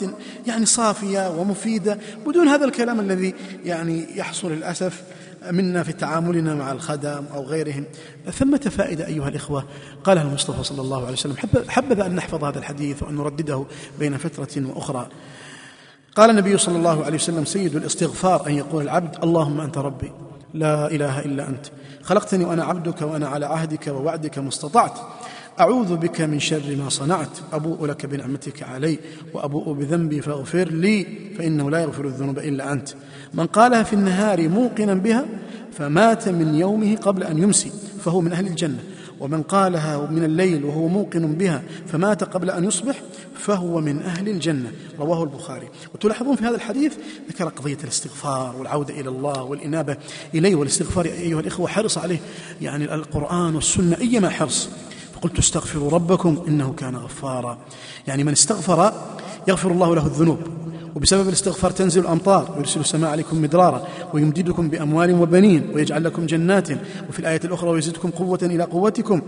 يعني صافية ومفيدة، بدون هذا الكلام الذي يعني يحصل للأسف منا في تعاملنا مع الخدم أو غيرهم. ثمة فائدة أيها الإخوة قالها المصطفى صلى الله عليه وسلم، حبذا أن نحفظ هذا الحديث وأن نردده بين فترة وأخرى. قال النبي صلى الله عليه وسلم سيد الاستغفار أن يقول العبد اللهم أنت ربي لا إله إلا أنت، خلقتني وأنا عبدك وأنا على عهدك ووعدك ما استطعت، أعوذ بك من شر ما صنعت، أبوء لك بنعمتك علي وأبوء بذنبي فاغفر لي فإنه لا يغفر الذنوب إلا أنت. من قالها في النهار موقنا بها فمات من يومه قبل أن يمسي فهو من أهل الجنة، ومن قالها من الليل وهو موقن بها فمات قبل أن يصبح فهو من أهل الجنة، رواه البخاري. وتلاحظون في هذا الحديث ذكر قضية الاستغفار والعودة إلى الله والإنابة إليه، والاستغفار أيها الإخوة حرص عليه يعني القرآن والسنة أيما حرص. فقلت استغفروا ربكم إنه كان غفارا، يعني من استغفر يغفر الله له الذنوب، وبسبب الاستغفار تنزل الأمطار ويرسل السماء عليكم مدرارا ويمددكم بأموال وبنين ويجعل لكم جنات، وفي الآية الأخرى ويزدكم قوة إلى قوتكم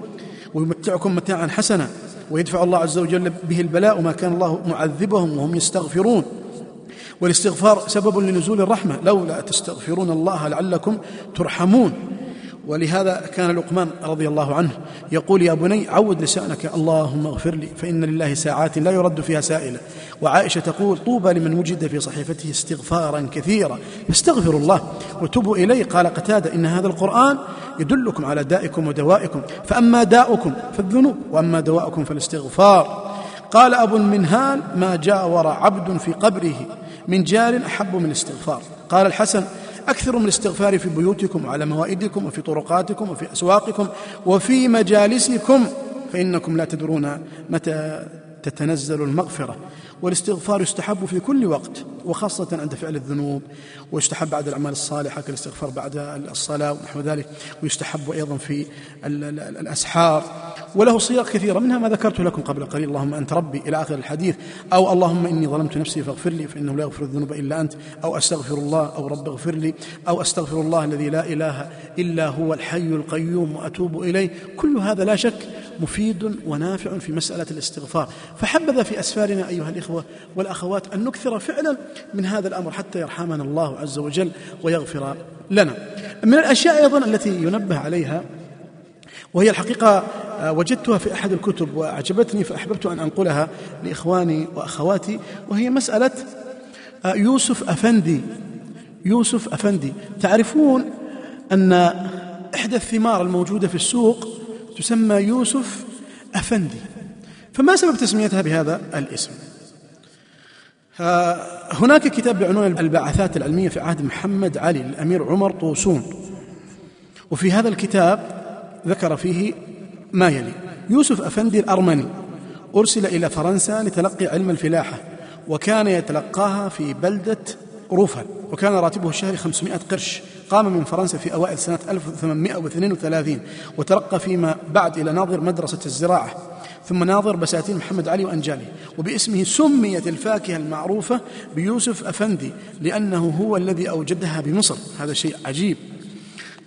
ويمتعكم متاعا حسنا، ويدفع الله عز وجل به البلاء وما كان الله معذبهم وهم يستغفرون. والاستغفار سبب لنزول الرحمة، لولا تستغفرون الله لعلكم ترحمون. ولهذا كان لقمان رضي الله عنه يقول يا بني عود لسانك اللهم اغفر لي فإن لله ساعات لا يرد فيها سائلة. وعائشة تقول طوبى لمن وجد في صحيفته استغفارا كثيرا، فاستغفروا الله وتوبوا إليه. قال قتادة إن هذا القرآن يدلكم على دائكم ودوائكم، فأما داؤكم فالذنوب وأما دواءكم فالاستغفار. قال أبو منهال ما جاور عبد في قبره من جار أحب من الاستغفار. قال الحسن أكثر من الاستغفار في بيوتكم وعلى موائدكم وفي طرقاتكم وفي أسواقكم وفي مجالسكم، فإنكم لا تدرون متى تتنزل المغفرة. والاستغفار يستحب في كل وقت، وخاصة عند فعل الذنوب، ويستحب بعد الأعمال الصالحة كالاستغفار بعد الصلاة ونحو ذلك، ويستحب أيضا في الأسحار، وله صيغ كثيرة منها ما ذكرت لكم قبل قليل، اللهم أنت ربي إلى آخر الحديث، أو اللهم إني ظلمت نفسي فاغفر لي فإنه لا يغفر الذنوب إلا أنت، أو أستغفر الله، أو رب اغفر لي، أو أستغفر الله الذي لا إله إلا هو الحي القيوم وأتوب إليه. كل هذا لا شك مفيد ونافع في مسألة الاستغفار، فحبذا في أسفارنا أيها الإخوة والأخوات أن نكثر فعلا من هذا الأمر حتى يرحمنا الله عز وجل ويغفر لنا. من الأشياء أيضا التي ينبه عليها، وهي الحقيقة وجدتها في أحد الكتب وأعجبتني فأحببت أن أنقلها لإخواني وأخواتي، وهي مسألة يوسف أفندي. يوسف أفندي، تعرفون أن إحدى الثمار الموجودة في السوق تسمى يوسف أفندي، فما سبب تسميتها بهذا الاسم؟ هناك كتاب بعنوان البعثات العلمية في عهد محمد علي الأمير عمر طوسون، وفي هذا الكتاب ذكر فيه ما يلي: يوسف أفندي الأرمني أرسل إلى فرنسا لتلقي علم الفلاحة، وكان يتلقاها في بلدة روفا، وكان راتبه الشهري 500 قرش. قام من فرنسا في أوائل سنة 1832 وترقى فيما بعد إلى ناظر مدرسة الزراعة، ثم ناظر بساتين محمد علي وأنجاله، وباسمه سميت الفاكهة المعروفة بيوسف أفندي لأنه هو الذي أوجدها بمصر. هذا شيء عجيب،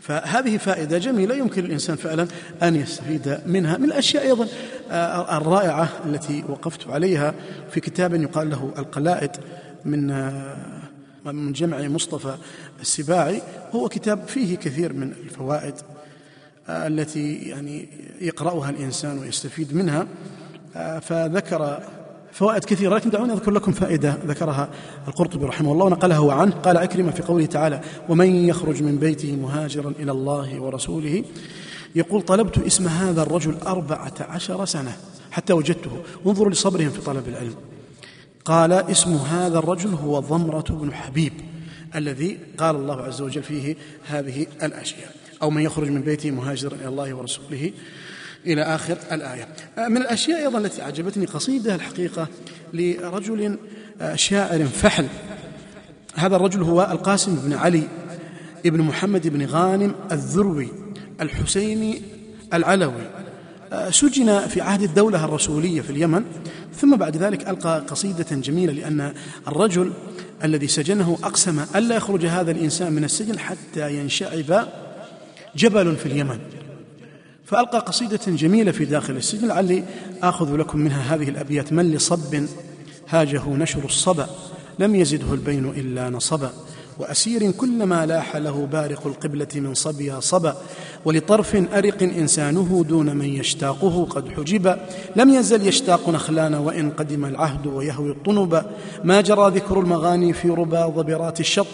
فهذه فائدة جميلة يمكن الإنسان فعلا أن يستفيد منها. من الأشياء أيضا الرائعة التي وقفت عليها في كتاب يقال له القلائد من جمع مصطفى السباعي، هو كتاب فيه كثير من الفوائد التي يعني يقرأها الإنسان ويستفيد منها، فذكر فوائد كثيرة، لكن دعوني أذكر لكم فائدة ذكرها القرطبي رحمه الله ونقله عنه. قال عكرمة في قوله تعالى: ومن يخرج من بيته مهاجرا إلى الله ورسوله، يقول: طلبت اسم هذا الرجل 14 سنة حتى وجدته، انظروا لصبرهم في طلب العلم. قال: اسم هذا الرجل هو ضمرة بن حبيب الذي قال الله عز وجل فيه هذه الأشياء، أو من يخرج من بيته مهاجرا إلى الله ورسوله إلى آخر الآية. من الأشياء أيضا التي أعجبتني قصيدة الحقيقة لرجل شاعر فحل، هذا الرجل هو القاسم بن علي ابن محمد بن غانم الذروي الحسيني العلوي، سجن في عهد الدولة الرسولية في اليمن، ثم بعد ذلك ألقى قصيدة جميلة، لأن الرجل الذي سجنه أقسم ألا يخرج هذا الإنسان من السجن حتى ينشعب جبل في اليمن، فألقى قصيدة جميلة في داخل السجن، لعلي آخذ لكم منها هذه الأبيات: من لصب هاجه نشر الصبا، لم يزده البين إلا نصبا، وأسير كلما لاح له بارق القبلة من صبيا صبا، ولطرف أرق إنسانه دون من يشتاقه قد حجبا، لم يزل يشتاق نخلان وإن قدم العهد ويهوي الطنبا، ما جرى ذكر المغاني في ربا ضبرات الشط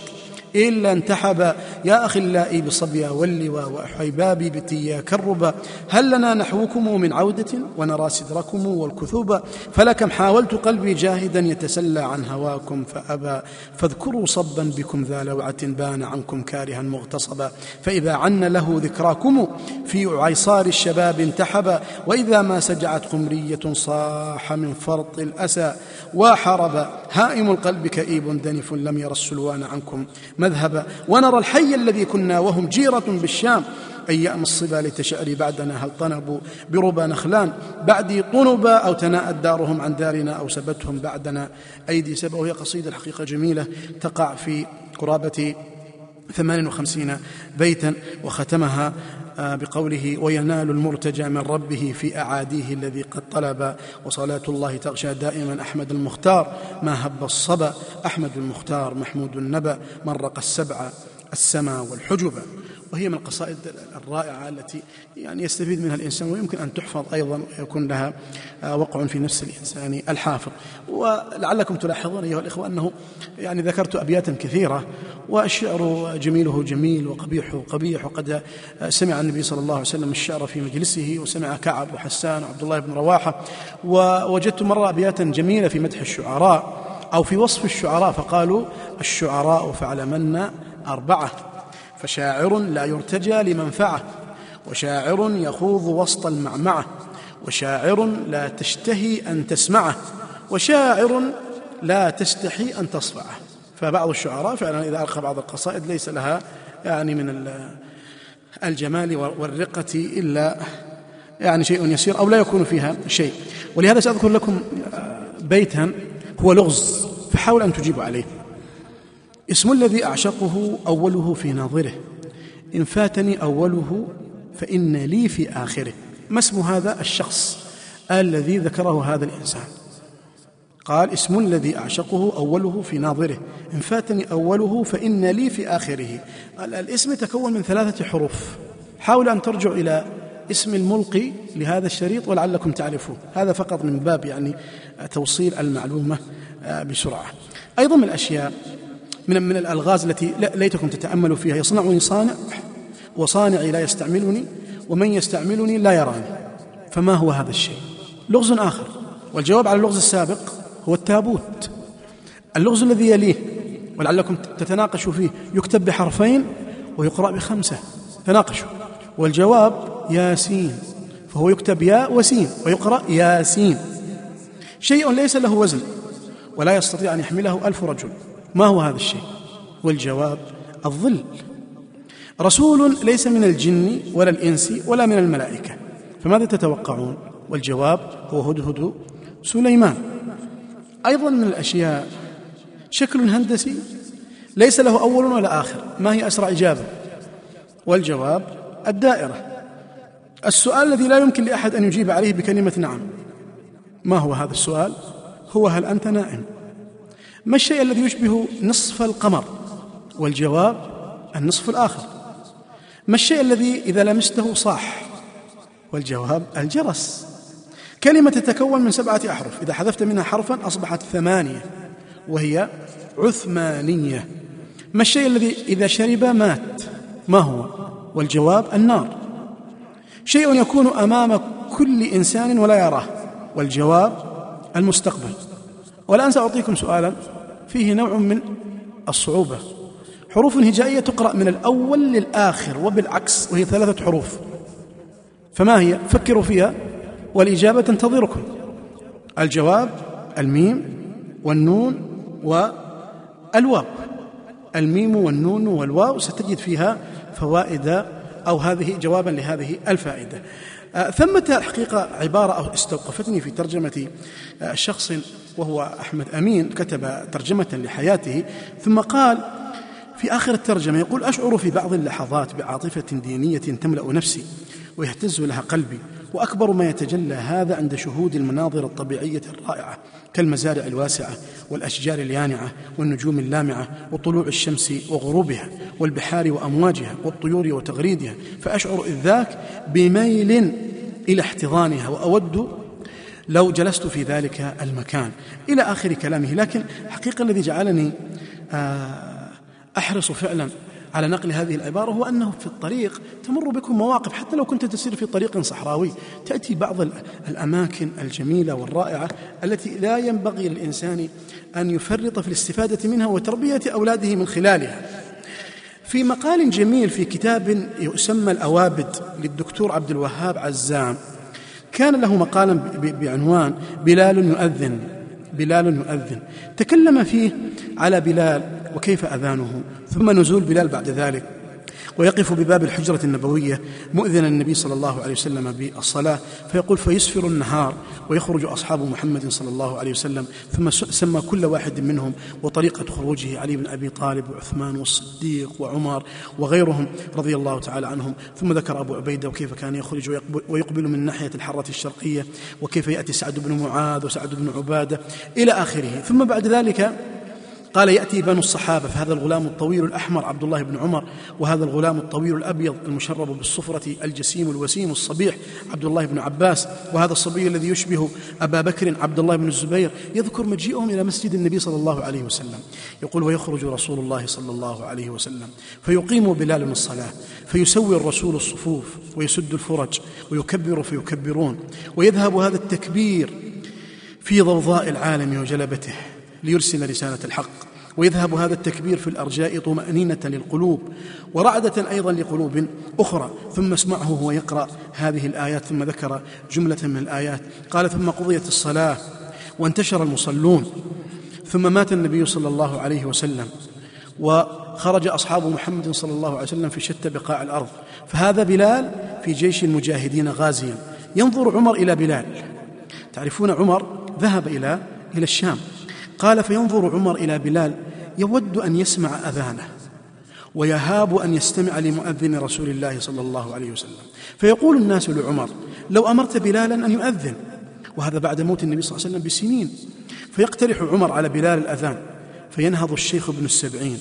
إلا انتحب، يا أخي اللائي بصبيا واللوى وأحبابي بتيا كربا، هل لنا نحوكم من عودة ونرى سدركم والكثوبا، فلكم حاولت قلبي جاهدا يتسلى عن هواكم فأبى، فاذكروا صبا بكم ذا لوعة بان عنكم كارها مغتصبا، فإذا عن له ذكراكم في عيصار الشباب انتحبا، وإذا ما سجعت قمرية صاح من فرط الأسى وحربا، هائم القلب كئيب دنف لم يرى السلوان عنكم مذهبا، ونرى الحي الذي كنا وهم جيرة بالشام، أيام الصبا لتشأري بعدنا هل طنبوا بربا نخلان، بعدي طنبا أو تناءت دارهم عن دارنا، أو سبتهم بعدنا أيدي سبا. وهي قصيدة الحقيقة جميلة تقع في قرابة 58 بيتا، وختمها بقوله: وينال المرتجى من ربه في أعاديه الذي قد طلب، وصلاة الله تغشى دائما أحمد المختار، ما هب الصبا أحمد المختار محمود النبا، من رق السبع السما والحجبا. وهي من القصائد الرائعة التي يعني يستفيد منها الإنسان، ويمكن أن تحفظ أيضا ويكون لها وقع في نفس الإنسان الحافظ. ولعلكم تلاحظون أيها الإخوة أنه يعني ذكرت أبياتا كثيرة، والشعر جميله جميل وقبيحه قبيح، وقد سمع النبي صلى الله عليه وسلم الشعر في مجلسه، وسمع كعب وحسان وعبد الله بن رواحة. ووجدت مرة أبياتا جميلة في مدح الشعراء أو في وصف الشعراء، فقالوا: الشعراء فعلمنا أربعة، فشاعر لا يرتجى لمنفعه، وشاعر يخوض وسط المعمعة، وشاعر لا تشتهي أن تسمعه، وشاعر لا تستحي أن تصفعه. فبعض الشعراء فعلا إذا ألقى بعض القصائد ليس لها يعني من الجمال والرقة إلا يعني شيء يسير أو لا يكون فيها شيء. ولهذا سأذكر لكم بيتا هو لغز، فحاول أن تجيب عليه. اسم الذي أعشقه أوله في ناظره، إن فاتني أوله فإن لي في آخره. ما اسم هذا الشخص الذي ذكره هذا الإنسان؟ قال اسم الذي أعشقه أوله في ناظره، إن فاتني أوله فإن لي في آخره. الاسم تكون من 3 حروف. حاول أن ترجع إلى اسم الملقي لهذا الشريط ولعلكم تعرفوه. هذا فقط من باب يعني توصيل المعلومة بسرعة. أيضا من الأشياء من الألغاز التي ليتكم تتأملوا فيها: يصنعني صانع، وصانعي لا يستعملني، ومن يستعملني لا يراني. فما هو هذا الشيء؟ لغز آخر. والجواب على اللغز السابق هو التابوت. اللغز الذي يليه ولعلكم تتناقشوا فيه يكتب ب2 ويقرأ ب5، تناقشوا. والجواب ياسين، فهو يكتب يا وسين ويقرأ ياسين. شيء ليس له وزن ولا يستطيع أن يحمله 1000 رجل. ما هو هذا الشيء؟ والجواب الظل. رسول ليس من الجن ولا الإنس ولا من الملائكة، فماذا تتوقعون؟ والجواب هو هدهد سليمان. أيضا من الأشياء شكل هندسي ليس له أول ولا آخر. ما هي أسرع إجابة؟ والجواب الدائرة. السؤال الذي لا يمكن لأحد أن يجيب عليه بكلمة نعم، ما هو هذا السؤال؟ هو هل أنت نائم؟ ما الشيء الذي يشبه نصف القمر؟ والجواب النصف الآخر. ما الشيء الذي إذا لمسته صاح؟ والجواب الجرس. كلمة تتكون من 7 أحرف، إذا حذفت منها حرفا أصبحت 8 وهي عثمانية. ما الشيء الذي إذا شرب مات؟ ما هو؟ والجواب النار. شيء يكون أمام كل إنسان ولا يراه، والجواب المستقبل. والآن سأعطيكم سؤالا فيه نوع من الصعوبة. حروف هجائية تقرأ من الأول للآخر وبالعكس، وهي 3 حروف. فما هي؟ فكروا فيها والإجابة تنتظركم. الجواب الميم والنون والواو. الميم والنون والواو ستجد فيها فوائد أو هذه جوابا لهذه الفائدة. ثمة حقيقة عبارة أو استوقفتني في ترجمة شخص وهو أحمد أمين، كتب ترجمة لحياته ثم قال في آخر الترجمة، يقول: أشعر في بعض اللحظات بعاطفة دينية تملأ نفسي ويهتز لها قلبي، وأكبر ما يتجلى هذا عند شهود المناظر الطبيعية الرائعة كالمزارع الواسعة والأشجار اليانعة والنجوم اللامعة وطلوع الشمس وغروبها والبحار وأمواجها والطيور وتغريدها، فأشعر إذ ذاك بميل إلى احتضانها وأود لو جلست في ذلك المكان، إلى آخر كلامه. لكن حقيقة الذي جعلني أحرص فعلا على نقل هذه العبارة هو أنه في الطريق تمر بكم مواقف، حتى لو كنت تسير في طريق صحراوي تأتي بعض الأماكن الجميلة والرائعة التي لا ينبغي للإنسان أن يفرط في الاستفادة منها وتربية أولاده من خلالها. في مقال جميل في كتاب يسمى الأوابد للدكتور عبد الوهاب عزام، كان له مقالا بعنوان بلال يؤذن. تكلم فيه على بلال وكيف أذانه، ثم نزول بلال بعد ذلك ويقف بباب الحجرة النبوية مؤذنا النبي صلى الله عليه وسلم بالصلاة، فيقول: فيسفر النهار ويخرج أصحاب محمد صلى الله عليه وسلم، ثم سمى كل واحد منهم وطريقة خروجه: علي بن أبي طالب وعثمان والصديق وعمر وغيرهم رضي الله تعالى عنهم. ثم ذكر أبو عبيدة وكيف كان يخرج ويقبل من ناحية الحرة الشرقية، وكيف يأتي سعد بن معاذ وسعد بن عبادة إلى آخره. ثم بعد ذلك قال: يأتي بنو الصحابة، فهذا الغلام الطويل الأحمر عبد الله بن عمر، وهذا الغلام الطويل الأبيض المشرب بالصفرة الجسيم الوسيم الصبيح عبد الله بن عباس، وهذا الصبي الذي يشبه أبا بكر عبد الله بن الزبير. يذكر مجيئهم إلى مسجد النبي صلى الله عليه وسلم. يقول: ويخرج رسول الله صلى الله عليه وسلم فيقيم بلال الصلاة، فيسوي الرسول الصفوف ويسد الفرج ويكبر فيكبرون، ويذهب هذا التكبير في ضوضاء العالم وجلبته ليرسل رسالة الحق، ويذهب هذا التكبير في الأرجاء طمأنينة للقلوب ورعدة أيضا لقلوب أخرى. ثم اسمعه هو يقرأ هذه الآيات، ثم ذكر جملة من الآيات. قال: ثم قضيت الصلاة وانتشر المصلون، ثم مات النبي صلى الله عليه وسلم، وخرج أصحاب محمد صلى الله عليه وسلم في شتى بقاع الأرض. فهذا بلال في جيش المجاهدين غازيا. ينظر عمر إلى بلال، تعرفون عمر ذهب إلى الشام. قال: فينظر عمر إلى بلال يود أن يسمع أذانه ويهاب أن يستمع لمؤذن رسول الله صلى الله عليه وسلم. فيقول الناس لعمر: لو أمرت بلالا أن يؤذن، وهذا بعد موت النبي صلى الله عليه وسلم بسنين. فيقترح عمر على بلال الأذان، فينهض الشيخ ابن السبعين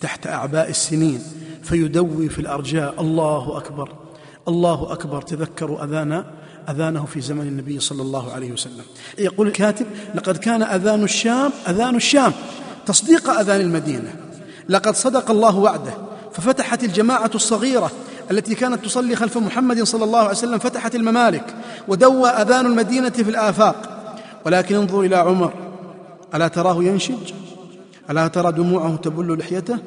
تحت أعباء السنين فيدوي في الأرجاء: الله أكبر الله أكبر. تذكروا أذانه في زمن النبي صلى الله عليه وسلم. يقول الكاتب: لقد كان أذان الشام تصديق أذان المدينة، لقد صدق الله وعده. ففتحت الجماعة الصغيرة التي كانت تصلي خلف محمد صلى الله عليه وسلم، فتحت الممالك ودوى أذان المدينة في الآفاق. ولكن انظر إلى عمر، ألا تراه ينشج؟ ألا ترى دموعه تبل لحيته؟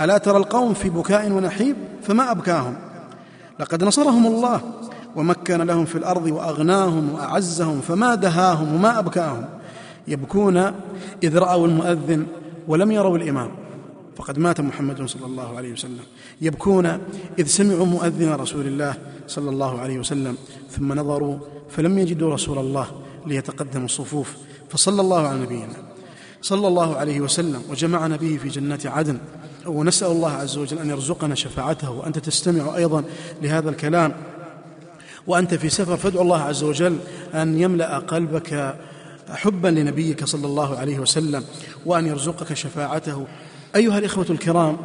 ألا ترى القوم في بكاء ونحيب؟ فما أبكاهم؟ لقد نصرهم الله ومكن لهم في الأرض وأغناهم وأعزهم، فما دهاهم وما أبكاهم. يبكون إذ رأوا المؤذن ولم يروا الإمام، فقد مات محمد صلى الله عليه وسلم. يبكون إذ سمعوا مؤذن رسول الله صلى الله عليه وسلم، ثم نظروا فلم يجدوا رسول الله ليتقدموا الصفوف. فصلى الله على نبينا صلى الله عليه وسلم وجمعنا به في جنات عدن. ونسأل الله عز وجل أن يرزقنا شفاعته. وأنت تستمع أيضا لهذا الكلام وأنت في سفر، فادعو الله عز وجل أن يملأ قلبك حبا لنبيك صلى الله عليه وسلم، وأن يرزقك شفاعته. أيها الإخوة الكرام،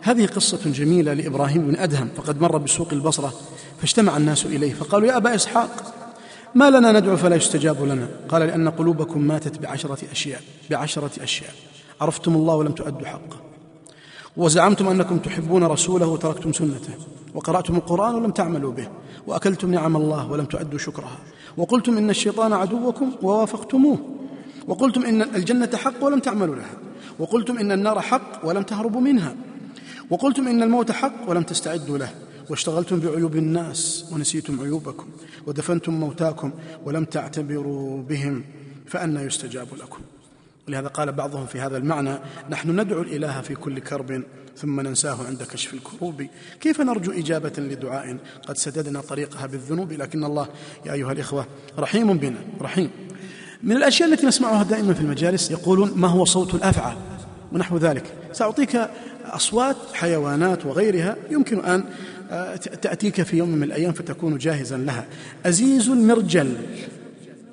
هذه قصة جميلة لإبراهيم بن أدهم. فقد مر بسوق البصرة فاجتمع الناس إليه فقالوا: يا أبا إسحاق، ما لنا ندعو فلا يستجاب لنا؟ قال: لأن قلوبكم ماتت بعشرة أشياء. عرفتم الله ولم تؤدوا حقه، وزعمتم أنكم تحبون رسوله وتركتم سنته، وقرأتم القرآن ولم تعملوا به، وأكلتم نعم الله ولم تؤدوا شكرها، وقلتم إن الشيطان عدوكم ووافقتموه، وقلتم إن الجنة حق ولم تعملوا لها، وقلتم إن النار حق ولم تهربوا منها، وقلتم إن الموت حق ولم تستعدوا له، واشتغلتم بعيوب الناس ونسيتم عيوبكم، ودفنتم موتاكم ولم تعتبروا بهم، فأنى يستجاب لكم. لهذا قال بعضهم في هذا المعنى: نحن ندعو الإله في كل كرب ثم ننساه عند كشف الكروب، كيف نرجو إجابة لدعاء قد سددنا طريقها بالذنوب؟ لكن الله يا أيها الإخوة رحيم بنا رحيم. من الأشياء التي نسمعها دائما في المجالس يقولون: ما هو صوت الأفعى ونحو ذلك. سأعطيك أصوات حيوانات وغيرها يمكن أن تأتيك في يوم من الأيام فتكون جاهزا لها. أزيز المرجل،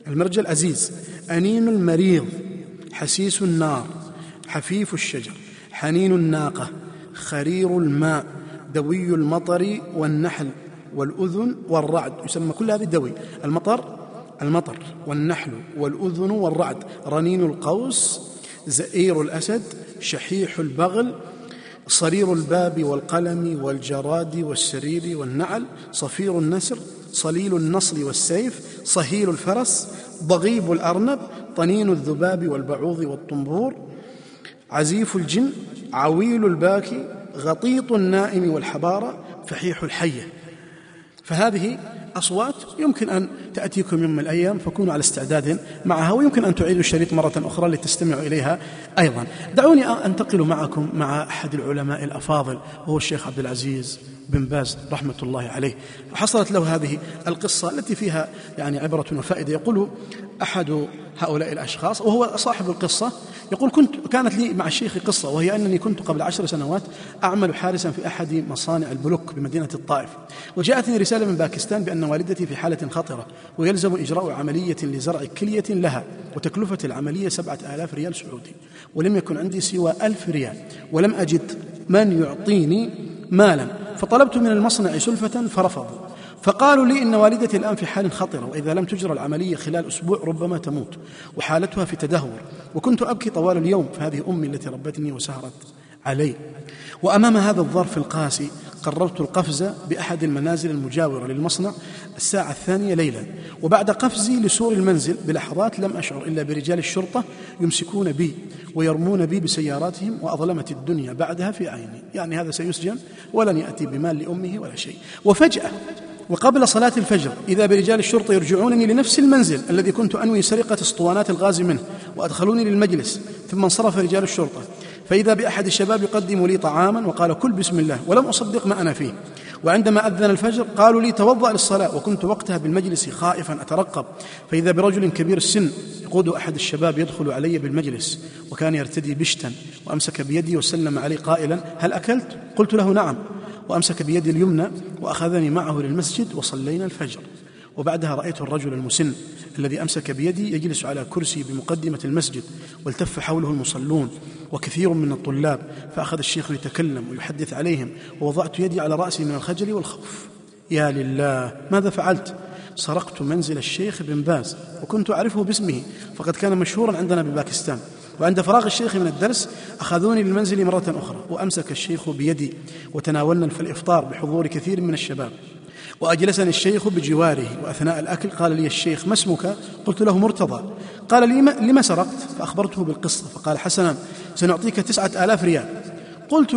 المرجل أزيز، أنين المريض، حسيس النار، حفيف الشجر، حنين الناقة، خرير الماء، دوي المطر والنحل والأذن والرعد. يسمى كل هذه الدوي، المطر والنحل والأذن والرعد، رنين القوس، زئير الأسد، شحيح البغل، صرير الباب والقلم والجراد والسرير والنعل، صفير النسر، صليل النصل والسيف، صهيل الفرس، ضغيب الأرنب، طنين الذباب والبعوض والطنبور، عزيف الجن، عويل الباكي، غطيط النائم والحبارة، فحيح الحية. فهذه أصوات يمكن أن تأتيكم يوم من الأيام، فكونوا على استعداد معها، ويمكن أن تعيدوا الشريط مرة أخرى لتستمعوا إليها أيضا. دعوني أنتقل معكم مع أحد العلماء الأفاضل، وهو الشيخ عبد العزيز بن باز رحمة الله عليه. حصلت له هذه القصة التي فيها يعني عبرة وفائدة. يقول أحد هؤلاء الأشخاص وهو صاحب القصة، يقول: كانت لي مع الشيخ قصة، وهي أنني كنت قبل 10 سنوات أعمل حارسا في أحد مصانع البلوك بمدينة الطائف، وجاءتني رسالة من باكستان بأن والدتي في حالة خطرة ويلزم إجراء عملية لزرع كلية لها، وتكلفة العملية 7000 ريال سعودي، ولم يكن عندي سوى 1000 ريال، ولم أجد من يعطيني مالا، فطلبت من المصنع سلفة فرفضوا، فقالوا لي إن والدتي الآن في حال خطرة، وإذا لم تجرى العملية خلال أسبوع ربما تموت، وحالتها في تدهور، وكنت أبكي طوال اليوم، فهذه أمي التي ربتني وسهرت علي. وأمام هذا الظرف القاسي قررت القفز بأحد المنازل المجاورة للمصنع الساعة 2:00 ليلا، وبعد قفزي لسور المنزل بلحظات لم أشعر إلا برجال الشرطة يمسكون بي ويرمون بي بسياراتهم، وأظلمت الدنيا بعدها في عيني. يعني هذا سيسجن ولن يأتي بمال لأمه ولا شيء. وفجأة وقبل صلاة الفجر إذا برجال الشرطة يرجعونني لنفس المنزل الذي كنت أنوي سرقة اسطوانات الغاز منه، وأدخلوني للمجلس، ثم انصرف رجال الشرطة فإذا بأحد الشباب يقدم لي طعاما وقال كل بسم الله، ولم أصدق ما أنا فيه. وعندما أذن الفجر قالوا لي توضأ للصلاة، وكنت وقتها بالمجلس خائفا أترقب، فإذا برجل كبير السن يقود أحد الشباب يدخل علي بالمجلس، وكان يرتدي بشتا، وأمسك بيدي وسلم علي قائلا هل أكلت؟ قلت له نعم، وأمسك بيدي اليمنى وأخذني معه للمسجد وصلينا الفجر. وبعدها رأيت الرجل المسن الذي أمسك بيدي يجلس على كرسي بمقدمة المسجد، والتف حوله المصلون وكثير من الطلاب، فأخذ الشيخ يتكلم ويحدث عليهم، ووضعت يدي على رأسي من الخجل والخوف. يا لله، ماذا فعلت؟ سرقت منزل الشيخ بن باز، وكنت أعرفه باسمه فقد كان مشهورا عندنا بباكستان. وعند فراغ الشيخ من الدرس أخذوني للمنزل مرة أخرى، وأمسك الشيخ بيدي وتناولنا في الإفطار بحضور كثير من الشباب، وأجلسني الشيخ بجواره، وأثناء الأكل قال لي الشيخ ما اسمك؟ قلت له مرتضى. قال لي لما سرقت؟ فأخبرته بالقصة، فقال حسنا سنعطيك 9000 ريال. قلت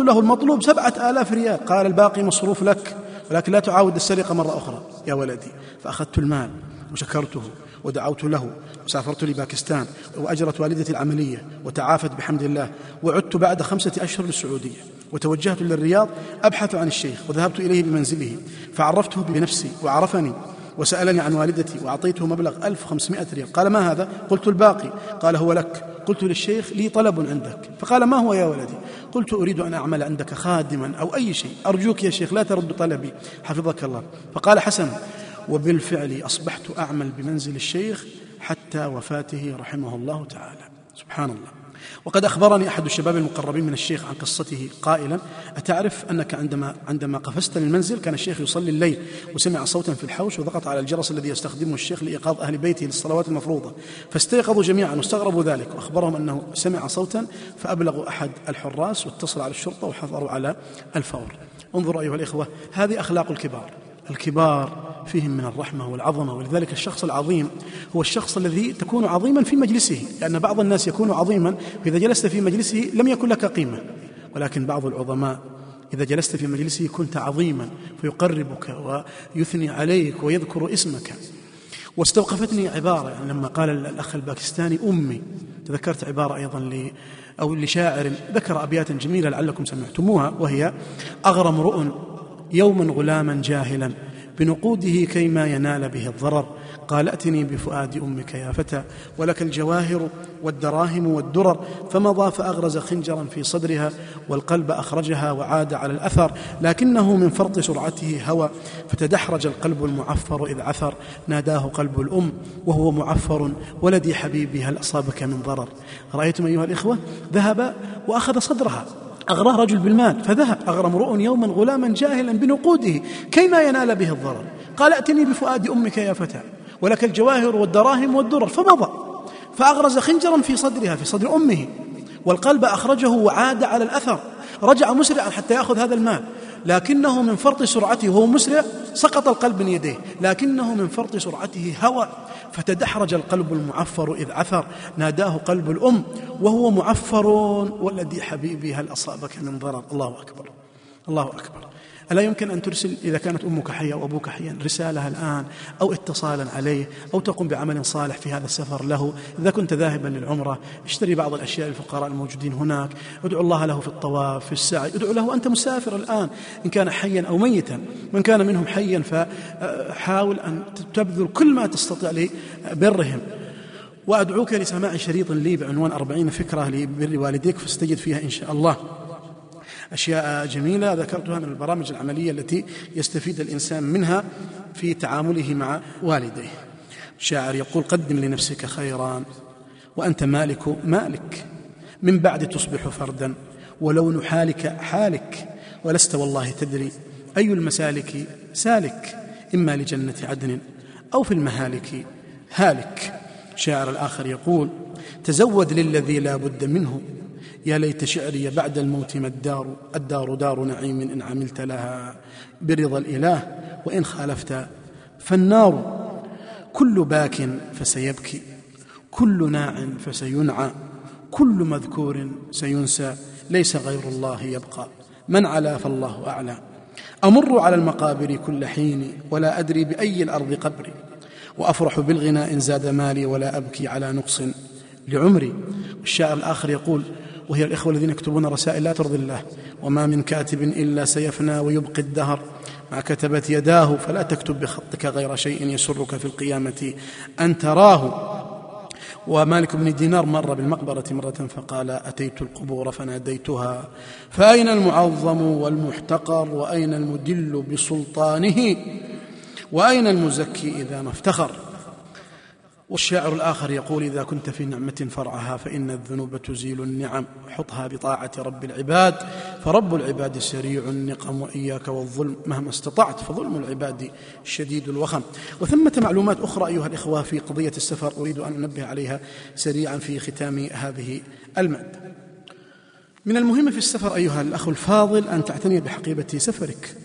له المطلوب 7000 ريال. قال الباقي مصروف لك، ولكن لا تعاود السرقة مرة أخرى يا ولدي. فأخذت المال وشكرته ودعوت له، وسافرت لباكستان، وأجرت والدتي العملية وتعافت بحمد الله، وعدت بعد 5 أشهر للسعودية، وتوجهت للرياض أبحث عن الشيخ، وذهبت إليه بمنزله فعرفته بنفسي وعرفني وسألني عن والدتي، وأعطيته مبلغ 1500 ريال. قال ما هذا؟ قلت الباقي. قال هو لك. قلت للشيخ لي طلب عندك. فقال ما هو يا ولدي؟ قلت أريد أن أعمل عندك خادما أو أي شيء، أرجوك يا شيخ لا ترد طلبي حفظك الله. فقال حسن. وبالفعل أصبحت أعمل بمنزل الشيخ حتى وفاته رحمه الله تعالى. سبحان الله. وقد أخبرني أحد الشباب المقربين من الشيخ عن قصته قائلا أتعرف أنك عندما قفزت للمنزل كان الشيخ يصلي الليل، وسمع صوتا في الحوش وضغط على الجرس الذي يستخدمه الشيخ لإيقاظ أهل بيته للصلوات المفروضة، فاستيقظوا جميعا واستغربوا ذلك، وأخبرهم أنه سمع صوتا، فأبلغوا أحد الحراس واتصل على الشرطة وحضروا على الفور. انظروا أيها الإخوة، هذه أخلاق الكبار فيهم من الرحمة والعظمة، ولذلك الشخص العظيم هو الشخص الذي تكون عظيما في مجلسه، لأن بعض الناس يكون عظيما فإذا جلست في مجلسه لم يكن لك قيمة، ولكن بعض العظماء إذا جلست في مجلسه كنت عظيما فيقربك ويثني عليك ويذكر اسمك. واستوقفتني عبارة لما قال الأخ الباكستاني أمي، تذكرت عبارة أيضا لشاعر ذكر أبيات جميلة لعلكم سمعتموها، وهي أغرم رؤ يوما غلاما جاهلا بنقوده كيما ينال به الضرر، قال ائتني بفؤاد أمك يا فتى ولك الجواهر والدراهم والدرر، فمضى فأغرز خنجرا في صدرها والقلب أخرجها وعاد على الأثر، لكنه من فرط سرعته هوى فتدحرج القلب المعفر إذ عثر، ناداه قلب الأم وهو معفر ولدي حبيبي هل أصابك من ضرر. رأيتم أيها الإخوة، ذهب وأخذ صدرها، أغراه رجل بالمال فذهب. أغرم رؤ يوما غلاما جاهلا بنقوده كيما ينال به الضرر، قال أتني بفؤاد أمك يا فتى ولك الجواهر والدراهم والدرر، فمضى فأغرز خنجرا في صدرها في صدر أمه والقلب أخرجه وعاد على الأثر، رجع مسرعا حتى يأخذ هذا المال، لكنه من فرط سرعته وهو مسرع سقط القلب من يديه، لكنه من فرط سرعته هوى فتدحرج القلب المعفر إذ عثر، ناداه قلب الأم وهو معفر والذي حبيبي هل أصابك من ضرر. الله أكبر، الله أكبر. ألا يمكن أن ترسل إذا كانت أمك حية وأبوك حيا رسالة الآن أو اتصالا عليه، أو تقوم بعمل صالح في هذا السفر له؟ إذا كنت ذاهبا للعمرة اشتري بعض الأشياء للفقراء الموجودين هناك، ادعو الله له في الطواف في السعي، ادعو له أنت مسافر الآن إن كان حيا أو ميتا، من كان منهم حيا فحاول أن تبذل كل ما تستطيع لبرهم. وأدعوك لسماع شريط لي بعنوان 40 فكرة لبر والديك، فاستجد فيها إن شاء الله أشياء جميلة ذكرتها من البرامج العملية التي يستفيد الإنسان منها في تعامله مع والديه. الشاعر يقول قدم لنفسك خيرا وأنت مالك من بعد تصبح فردا، ولون حالك ولست والله تدري أي المسالك سالك، إما لجنة عدن أو في المهالك هالك. شاعر الآخر يقول تزود للذي لا بد منه يا ليت شعري بعد الموت ما الدار دار نعيم إن عملت لها برضا الإله وإن خالفت فالنار. كل باك فسيبكي، كل ناع فسينعى، كل مذكور سينسى، ليس غير الله يبقى، من علا فالله أعلى. أمر على المقابر كل حين ولا أدري بأي الأرض قبري، وأفرح بالغناء إن زاد مالي ولا أبكي على نقص لعمري. الشاعر الآخر يقول: وهي الإخوة الذين يكتبون رسائل لا ترضي الله، وما من كاتب إلا سيفنى ويبقي الدهر ما كتبت يداه، فلا تكتب بخطك غير شيء يسرك في القيامة أن تراه. ومالك بن دينار مر بالمقبرة مرة فقال: أتيت القبور فناديتها فأين المعظم والمحتقر، وأين المدل بسلطانه، وأين المزكي إذا ما افتخر. والشاعر الآخر يقول: إذا كنت في نعمة فرعها فإن الذنوب تزيل النعم، حطها بطاعة رب العباد فرب العباد سريع النقم، وإياك والظلم مهما استطعت فظلم العباد شديد الوخم. وثمة معلومات أخرى أيها الإخوة في قضية السفر أريد أن أنبه عليها سريعا في ختام هذه المادة. من المهم في السفر أيها الأخ الفاضل أن تعتني بحقيبة سفرك.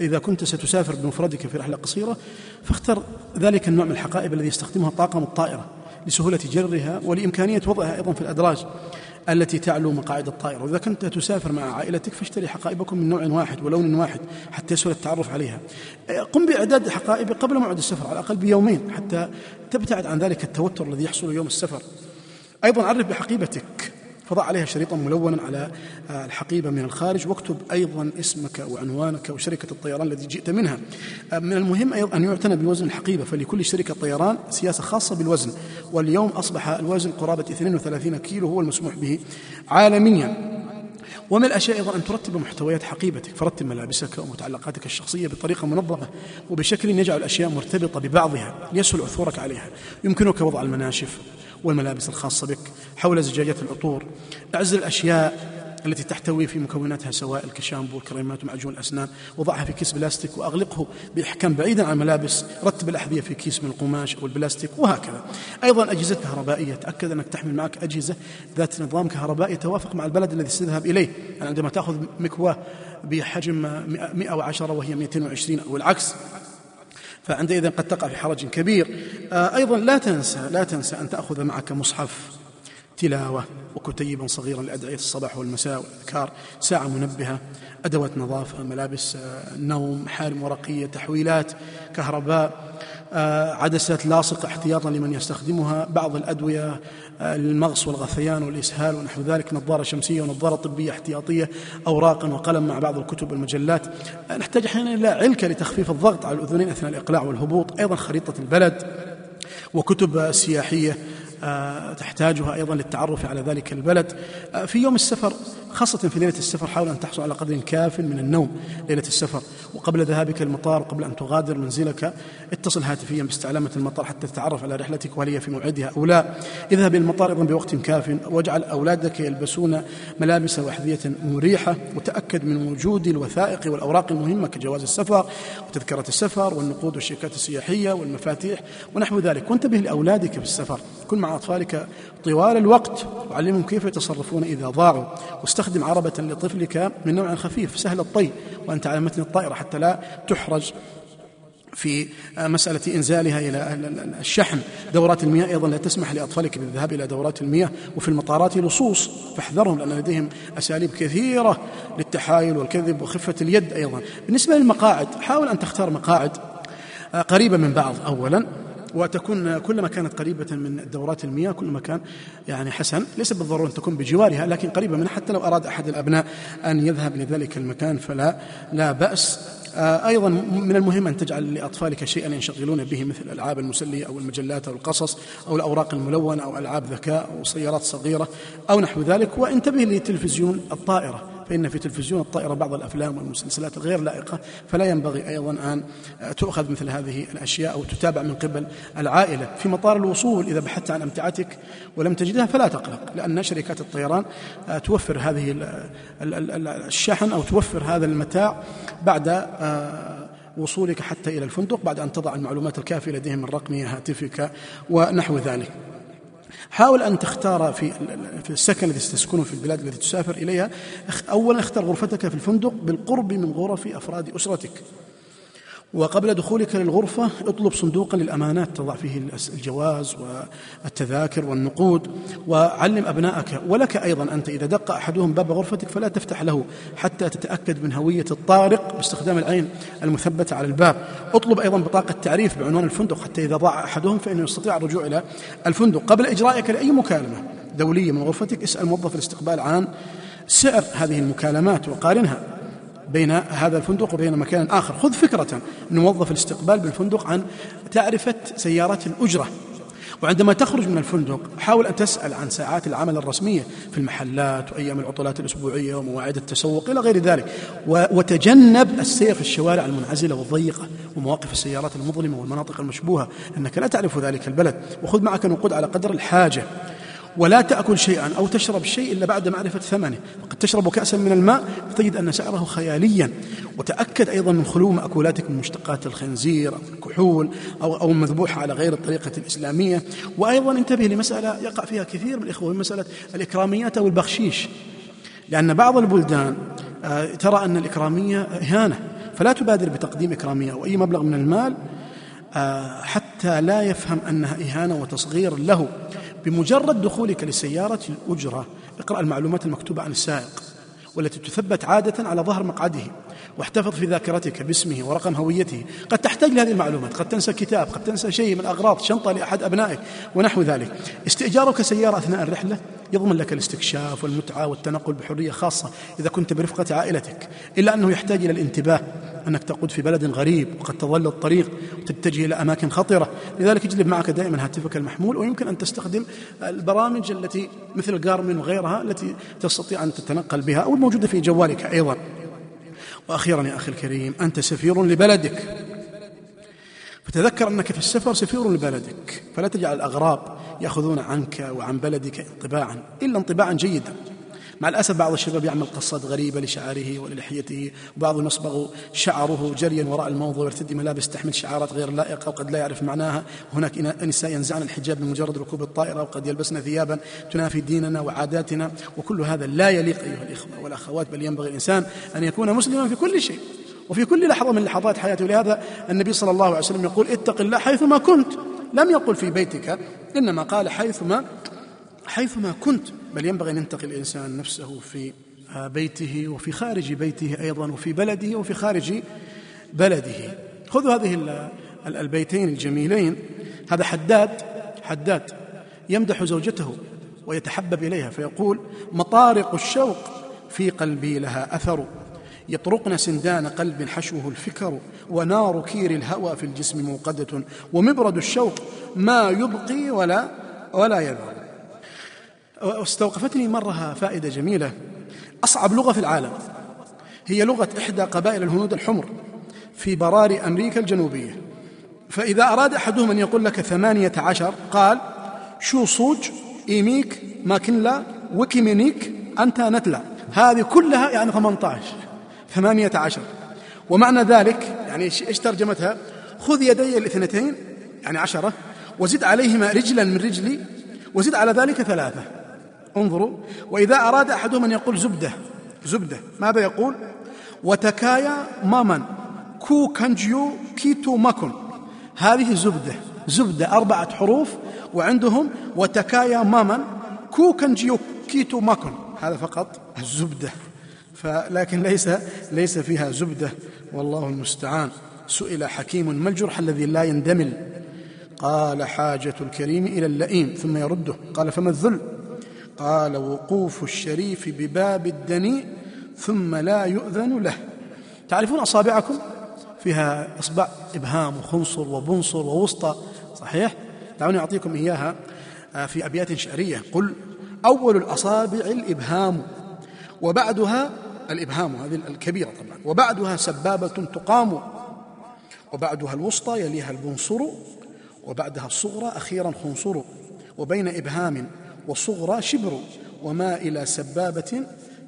إذا كنت ستسافر بمفردك في رحلة قصيرة فاختر ذلك النوع من الحقائب الذي يستخدمها طاقم الطائرة لسهولة جرها ولإمكانية وضعها أيضا في الأدراج التي تعلو مقاعد الطائرة. وإذا كنت تسافر مع عائلتك فاشتري حقائبكم من نوع واحد ولون واحد حتى يسهل التعرف عليها. قم بإعداد حقائبك قبل موعد السفر على الأقل بيومين حتى تبتعد عن ذلك التوتر الذي يحصل يوم السفر. أيضا عرف بحقيبتك، فضع عليها شريطا ملونا على الحقيبة من الخارج، واكتب أيضا اسمك وعنوانك وشركة الطيران التي جئت منها. من المهم أيضا أن يعتنى بوزن الحقيبة، فلكل شركة طيران سياسة خاصة بالوزن، واليوم أصبح الوزن قرابة 32 كيلو هو المسموح به عالميا. ومن الأشياء أيضا أن ترتب محتويات حقيبتك، فرتب ملابسك ومتعلقاتك الشخصية بطريقة منظمة وبشكل يجعل الأشياء مرتبطة ببعضها ليسهل عثورك عليها. يمكنك وضع المناشف والملابس الخاصة بك حول زجاجات العطور. اعزل الأشياء التي تحتوي في مكوناتها سوائل كشامبو وكريمات ومعجون الأسنان، وضعها في كيس بلاستيك وأغلقه بإحكام بعيدا عن الملابس. رتب الأحذية في كيس من القماش أو البلاستيك وهكذا. أيضا أجهزة كهربائية، تأكد أنك تحمل معك أجهزة ذات نظام كهربائي يتوافق مع البلد الذي ستذهب إليه. يعني عندما تأخذ مكواة بحجم 110 وهي 220 أو العكس فعندئذ قد تقع في حرج كبير. أيضا لا تنسى أن تأخذ معك مصحف تلاوة وكتيبا صغيرا لأدعية الصباح والمساء والأذكار، ساعة منبهة، أدوات نظافة، ملابس نوم، حارم ورقية، تحويلات كهرباء، عدسات لاصق احتياطا لمن يستخدمها، بعض الأدوية للمغص والغثيان والإسهال ونحو ذلك، نظارة شمسية ونظارة طبية احتياطية، أوراق وقلم مع بعض الكتب والمجلات. نحتاج أحيانا إلى علكة لتخفيف الضغط على الأذنين أثناء الإقلاع والهبوط. أيضا خريطة البلد وكتب سياحية تحتاجها أيضا للتعرف على ذلك البلد. في يوم السفر خاصة في ليلة السفر حاول أن تحصل على قدر كاف من النوم ليلة السفر، وقبل ذهابك المطار وقبل أن تغادر منزلك اتصل هاتفيا باستعلامة المطار حتى تتعرف على رحلتك وهل هي في موعدها أو لا. اذهب المطار أيضا بوقت كاف، واجعل أولادك يلبسون ملابس وأحذية مريحة، وتأكد من وجود الوثائق والأوراق المهمة كجواز السفر وتذكرة السفر والنقود والشيكات السياحية والمفاتيح ونحو ذلك. وانتبه لأولادك في السفر، كن مع أطفالك طوال الوقت وعلمهم كيف يتصرفون إذا ضاعوا، واستخدم عربة لطفلك من نوع خفيف سهل الطي وأنت على متن الطائرة حتى لا تحرج في مسألة إنزالها إلى الشحن. دورات المياه أيضا لا تسمح لأطفالك بالذهاب إلى دورات المياه، وفي المطارات لصوص فاحذرهم لأن لديهم أساليب كثيرة للتحايل والكذب وخفة اليد. أيضا بالنسبة للمقاعد حاول أن تختار مقاعد قريبة من بعض أولا، وتكون كلما كانت قريبة من دورات المياه كلما كان يعني حسن، ليس بالضرورة أن تكون بجوارها لكن قريبة منها، حتى لو أراد أحد الأبناء أن يذهب لذلك المكان فلا لا بأس. أيضا من المهم أن تجعل لأطفالك شيئا ينشغلون به مثل الألعاب المسلية أو المجلات أو القصص أو الأوراق الملونة أو ألعاب ذكاء أو سيارات صغيرة أو نحو ذلك. وانتبه لتلفزيون الطائرة، فإن في تلفزيون الطائرة بعض الأفلام والمسلسلات الغير لائقة، فلا ينبغي أيضا أن تؤخذ مثل هذه الأشياء أو تتابع من قبل العائلة. في مطار الوصول إذا بحثت عن أمتعتك ولم تجدها فلا تقلق، لأن شركات الطيران توفر هذه الشحن أو توفر هذا المتاع بعد وصولك حتى إلى الفندق، بعد أن تضع المعلومات الكافية لديهم من رقم هاتفك ونحو ذلك. حاول أن تختار في السكن الذي تسكنه في البلاد التي تسافر إليها، أولا اختر غرفتك في الفندق بالقرب من غرف أفراد أسرتك، وقبل دخولك للغرفة اطلب صندوقا للأمانات تضع فيه الجواز والتذاكر والنقود، وعلم أبنائك ولك أيضا أنت إذا دق أحدهم باب غرفتك فلا تفتح له حتى تتأكد من هوية الطارق باستخدام العين المثبتة على الباب، اطلب أيضا بطاقة تعريف بعنوان الفندق حتى إذا ضاع أحدهم فإنه يستطيع الرجوع إلى الفندق. قبل إجرائك لأي مكالمة دولية من غرفتك اسأل موظف الاستقبال عن سعر هذه المكالمات وقارنها بين هذا الفندق وبين مكان آخر، خذ فكرة نوظف الاستقبال بالفندق عن تعرفة سيارات الأجرة، وعندما تخرج من الفندق حاول أن تسأل عن ساعات العمل الرسمية في المحلات وأيام العطلات الأسبوعية ومواعيد التسوق إلى غير ذلك، وتجنب السير في الشوارع المنعزلة والضيقة ومواقف السيارات المظلمة والمناطق المشبوهة أنك لا تعرف ذلك البلد، وخذ معك نقود على قدر الحاجة، ولا تأكل شيئا أو تشرب شيء إلا بعد معرفة ثمنه، وقد تشرب كأسا من الماء فتجد أن سعره خياليا، وتأكد أيضا من خلو مأكولاتك من مشتقات الخنزير أو الكحول أو المذبوحة على غير الطريقة الإسلامية. وأيضا انتبه لمسألة يقع فيها كثير من الإخوة، مسألة الإكراميات أو البخشيش، لأن بعض البلدان ترى أن الإكرامية إهانة، فلا تبادر بتقديم إكرامية أو أي مبلغ من المال حتى لا يفهم أنها إهانة وتصغير له. بمجرد دخولك لسيارة الأجرة اقرأ المعلومات المكتوبة عن السائق والتي تثبت عادة على ظهر مقعده، واحتفظ في ذاكرتك باسمه ورقم هويته، قد تحتاج لهذه المعلومات، قد تنسى كتاب، قد تنسى شيء من أغراض شنطة لأحد أبنائك ونحو ذلك. استئجارك سيارة أثناء الرحلة يضمن لك الاستكشاف والمتعة والتنقل بحرية خاصة إذا كنت برفقة عائلتك، إلا أنه يحتاج إلى الانتباه أنك تقود في بلد غريب وقد تضل الطريق وتتجه إلى أماكن خطرة، لذلك اجلب معك دائما هاتفك المحمول، ويمكن أن تستخدم البرامج التي مثل جارمن وغيرها التي تستطيع أن تتنقل بها أو الموجودة في جوالك أيضا. وأخيرا يا أخي الكريم، أنت سفير لبلدك، فتذكر أنك في السفر سفير لبلدك، فلا تجعل الأغراب يأخذون عنك وعن بلدك انطباعا إلا انطباعا جيدا. مع الأسف بعض الشباب يعمل قصات غريبة لشعاره وللحيته، وبعضهم يصبغ شعره جريا وراء الموضة ويرتدي ملابس تحمل شعارات غير لائقة وقد لا يعرف معناها، هناك نساء ينزعن الحجاب بمجرد ركوب الطائرة وقد يلبسن ثيابا تنافي ديننا وعاداتنا، وكل هذا لا يليق أيها الإخوة والأخوات، بل ينبغي الإنسان أن يكون مسلما في كل شيء وفي كل لحظة من لحظات حياته. لهذا النبي صلى الله عليه وسلم يقول اتق الله حيثما كنت، لم يقل في بيتك، إنما قال حيثما كنت، بل ينبغي أن ينتقي الإنسان نفسه في بيته وفي خارج بيته أيضا، وفي بلده وفي خارج بلده. خذوا هذه البيتين الجميلين، هذا حداد يمدح زوجته ويتحبب إليها فيقول: مطارق الشوق في قلبي لها أثر، يطرقن سندان قلب حشوه الفكر، ونار كير الهوى في الجسم موقدة، ومبرد الشوق ما يبقي ولا يذر. واستوقفتني مرة فائدة جميلة، أصعب لغة في العالم هي لغة إحدى قبائل الهنود الحمر في براري أمريكا الجنوبية، فإذا أراد أحدهم أن يقول لك 18 قال: شو صوج إيميك ماكنلا وكيمينيك أنت نتلا. هذه كلها يعني 18 ومعنى ذلك يعني إيش ترجمتها؟ خذ يدي الاثنتين يعني 10 وزد عليهما رجلا من رجلي وزد على ذلك 3. انظروا. وإذا أراد أحدهم أن يقول زبدة ماذا يقول؟ وتكايا مامن كو كانجيو كيتو ماكن. هذه زبدة 4 وعندهم وتكايا مامن كو كانجيو كيتو ماكن، هذا فقط الزبدة، لكن ليس فيها زبدة، والله المستعان. سئل حكيم: ما الجرح الذي لا يندمل؟ قال: حاجة الكريم إلى اللئيم ثم يرده. قال: فما الذل؟ قال: وقوف الشريف بباب الدنيء ثم لا يؤذن له. تعرفون أصابعكم فيها أصبع إبهام وخنصر وبنصر ووسطى، صحيح؟ دعوني أعطيكم إياها في أبيات شعرية. قل: أول الأصابع الإبهام، وبعدها الإبهام هذه الكبيرة طبعا، وبعدها سبابة تقام، وبعدها الوسطى يليها البنصر، وبعدها الصغرى أخيرا خنصر، وبين إبهام وصغرى شبر، وما إلى سبابة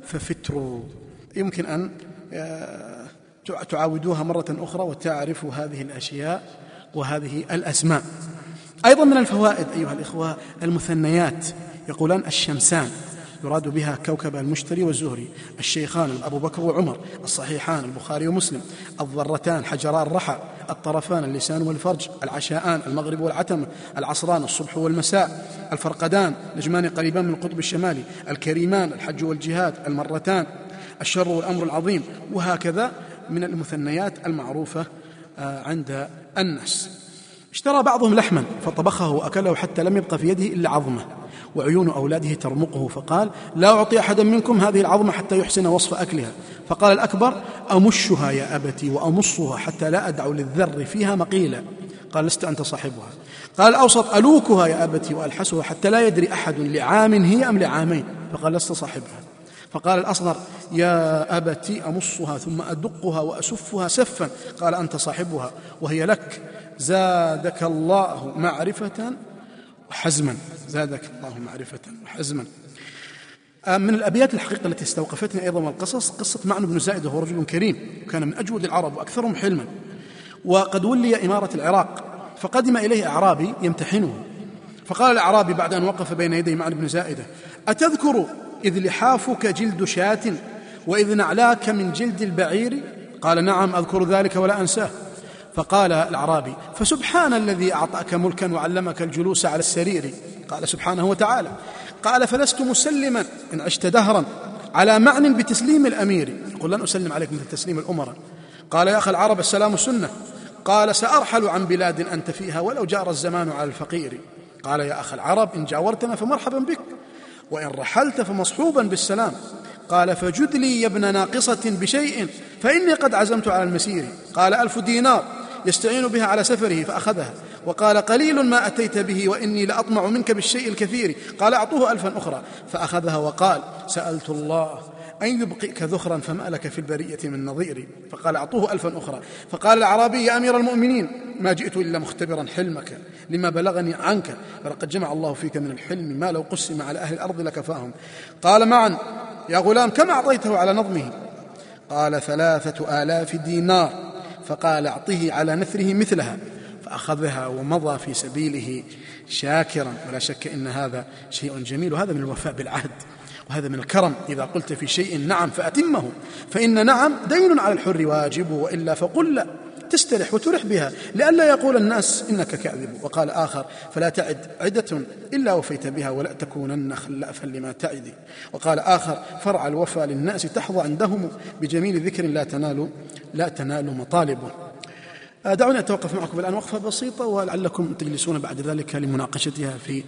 ففتر. يمكن أن تعاودوها مرة أخرى وتعرفوا هذه الأشياء وهذه الأسماء. أيضا من الفوائد أيها الإخوة المثنيات. يقولان الشمسان يراد بها كوكب المشتري والزهري، الشيخان أبو بكر وعمر، الصحيحان البخاري ومسلم، الضرتان حجران الرحى، الطرفان اللسان والفرج، العشاءان المغرب والعتمة، العصران الصبح والمساء، الفرقدان نجمان قريبان من القطب الشمالي، الكريمان الحج والجهاد، المرتان الشر والأمر العظيم، وهكذا من المثنيات المعروفة عند الناس. اشترى بعضهم لحما فطبخه وأكله حتى لم يبق في يده إلا عظمه وعيون أولاده ترمقه، فقال: لا أعطي أحدا منكم هذه العظمة حتى يحسن وصف أكلها. فقال الأكبر: أمشها يا أبتي وأمصها حتى لا أدع للذر فيها مقيلا. قال: لست أنت صاحبها. قال الأوسط: ألوكها يا أبتي وألحسها حتى لا يدري أحد لعام هي أم لعامين. فقال: لست صاحبها. فقال الأصغر: يا أبتي أمصها ثم أدقها وأسفها سفا. قال: أنت صاحبها وهي لك. زادك الله معرفة وحزما، زادك الله معرفة وحزما. من الأبيات الحقيقة التي استوقفتني أيضا والقصص قصة معن بن زائدة، وهو رجل كريم وكان من أجود العرب وأكثرهم حلما، وقد ولي إمارة العراق، فقدم إليه أعرابي يمتحنه، فقال الأعرابي بعد أن وقف بين يدي معن بن زائدة: أتذكر إذ لحافك جلد شاة وإذ نعلاك من جلد البعير؟ قال: نعم أذكر ذلك ولا أنساه. فقال الأعرابي: فسبحان الذي أعطاك ملكا وعلمك الجلوس على السرير. قال: سبحانه وتعالى. قال: فلست مسلما إن عشت دهرا على معنى بتسليم الأمير. قل: لن أسلم عليك مثل تسليم الأمراء. قال: يا أخ العرب السلام السنة. قال: سأرحل عن بلاد أنت فيها ولو جار الزمان على الفقير. قال: يا أخ العرب إن جاورتنا فمرحبا بك وإن رحلت فمصحوبا بالسلام. قال: فجد لي يا ابن ناقصة بشيء فإني قد عزمت على المسير. قال: 1000 دينار يستعين بها على سفره فأخذها. وقال: قليل ما أتيت به وإني لأطمع منك بالشيء الكثير. قال: أعطوه 1000 أخرى. فأخذها وقال: سألت الله أن يبقيك ذخرا فما لك في البرية من نظير. فقال: أعطوه 1000 أخرى. فقال الأعرابي: يا أمير المؤمنين ما جئت إلا مختبرا حلمك لما بلغني عنك، فلقد جمع الله فيك من الحلم ما لو قسم على أهل الأرض لكفاهم. قال معا: يا غلام كم أعطيته على نظمه؟ قال: 3000 دينار. فقال: أعطه على نثره مثلها. فأخذها ومضى في سبيله شاكرا. ولا شك إن هذا شيء جميل، وهذا من الوفاء بالعهد، وهذا من الكرم. إذا قلت في شيء نعم فأتمه، فإن نعم دين على الحر واجبه، وإلا فقل لا، تسترح وترح بها لئلا يقول الناس إنك كاذب. وقال آخر: فلا تعد عدة إلا وفيت بها ولا تكونن خلافا لما تعدي. وقال آخر: فرع الوفاء للناس تحظى عندهم بجميل ذكر لا تنال مطالبه. دعوني أتوقف معكم الآن وقفة بسيطة، ولعلكم تجلسون بعد ذلك لمناقشتها في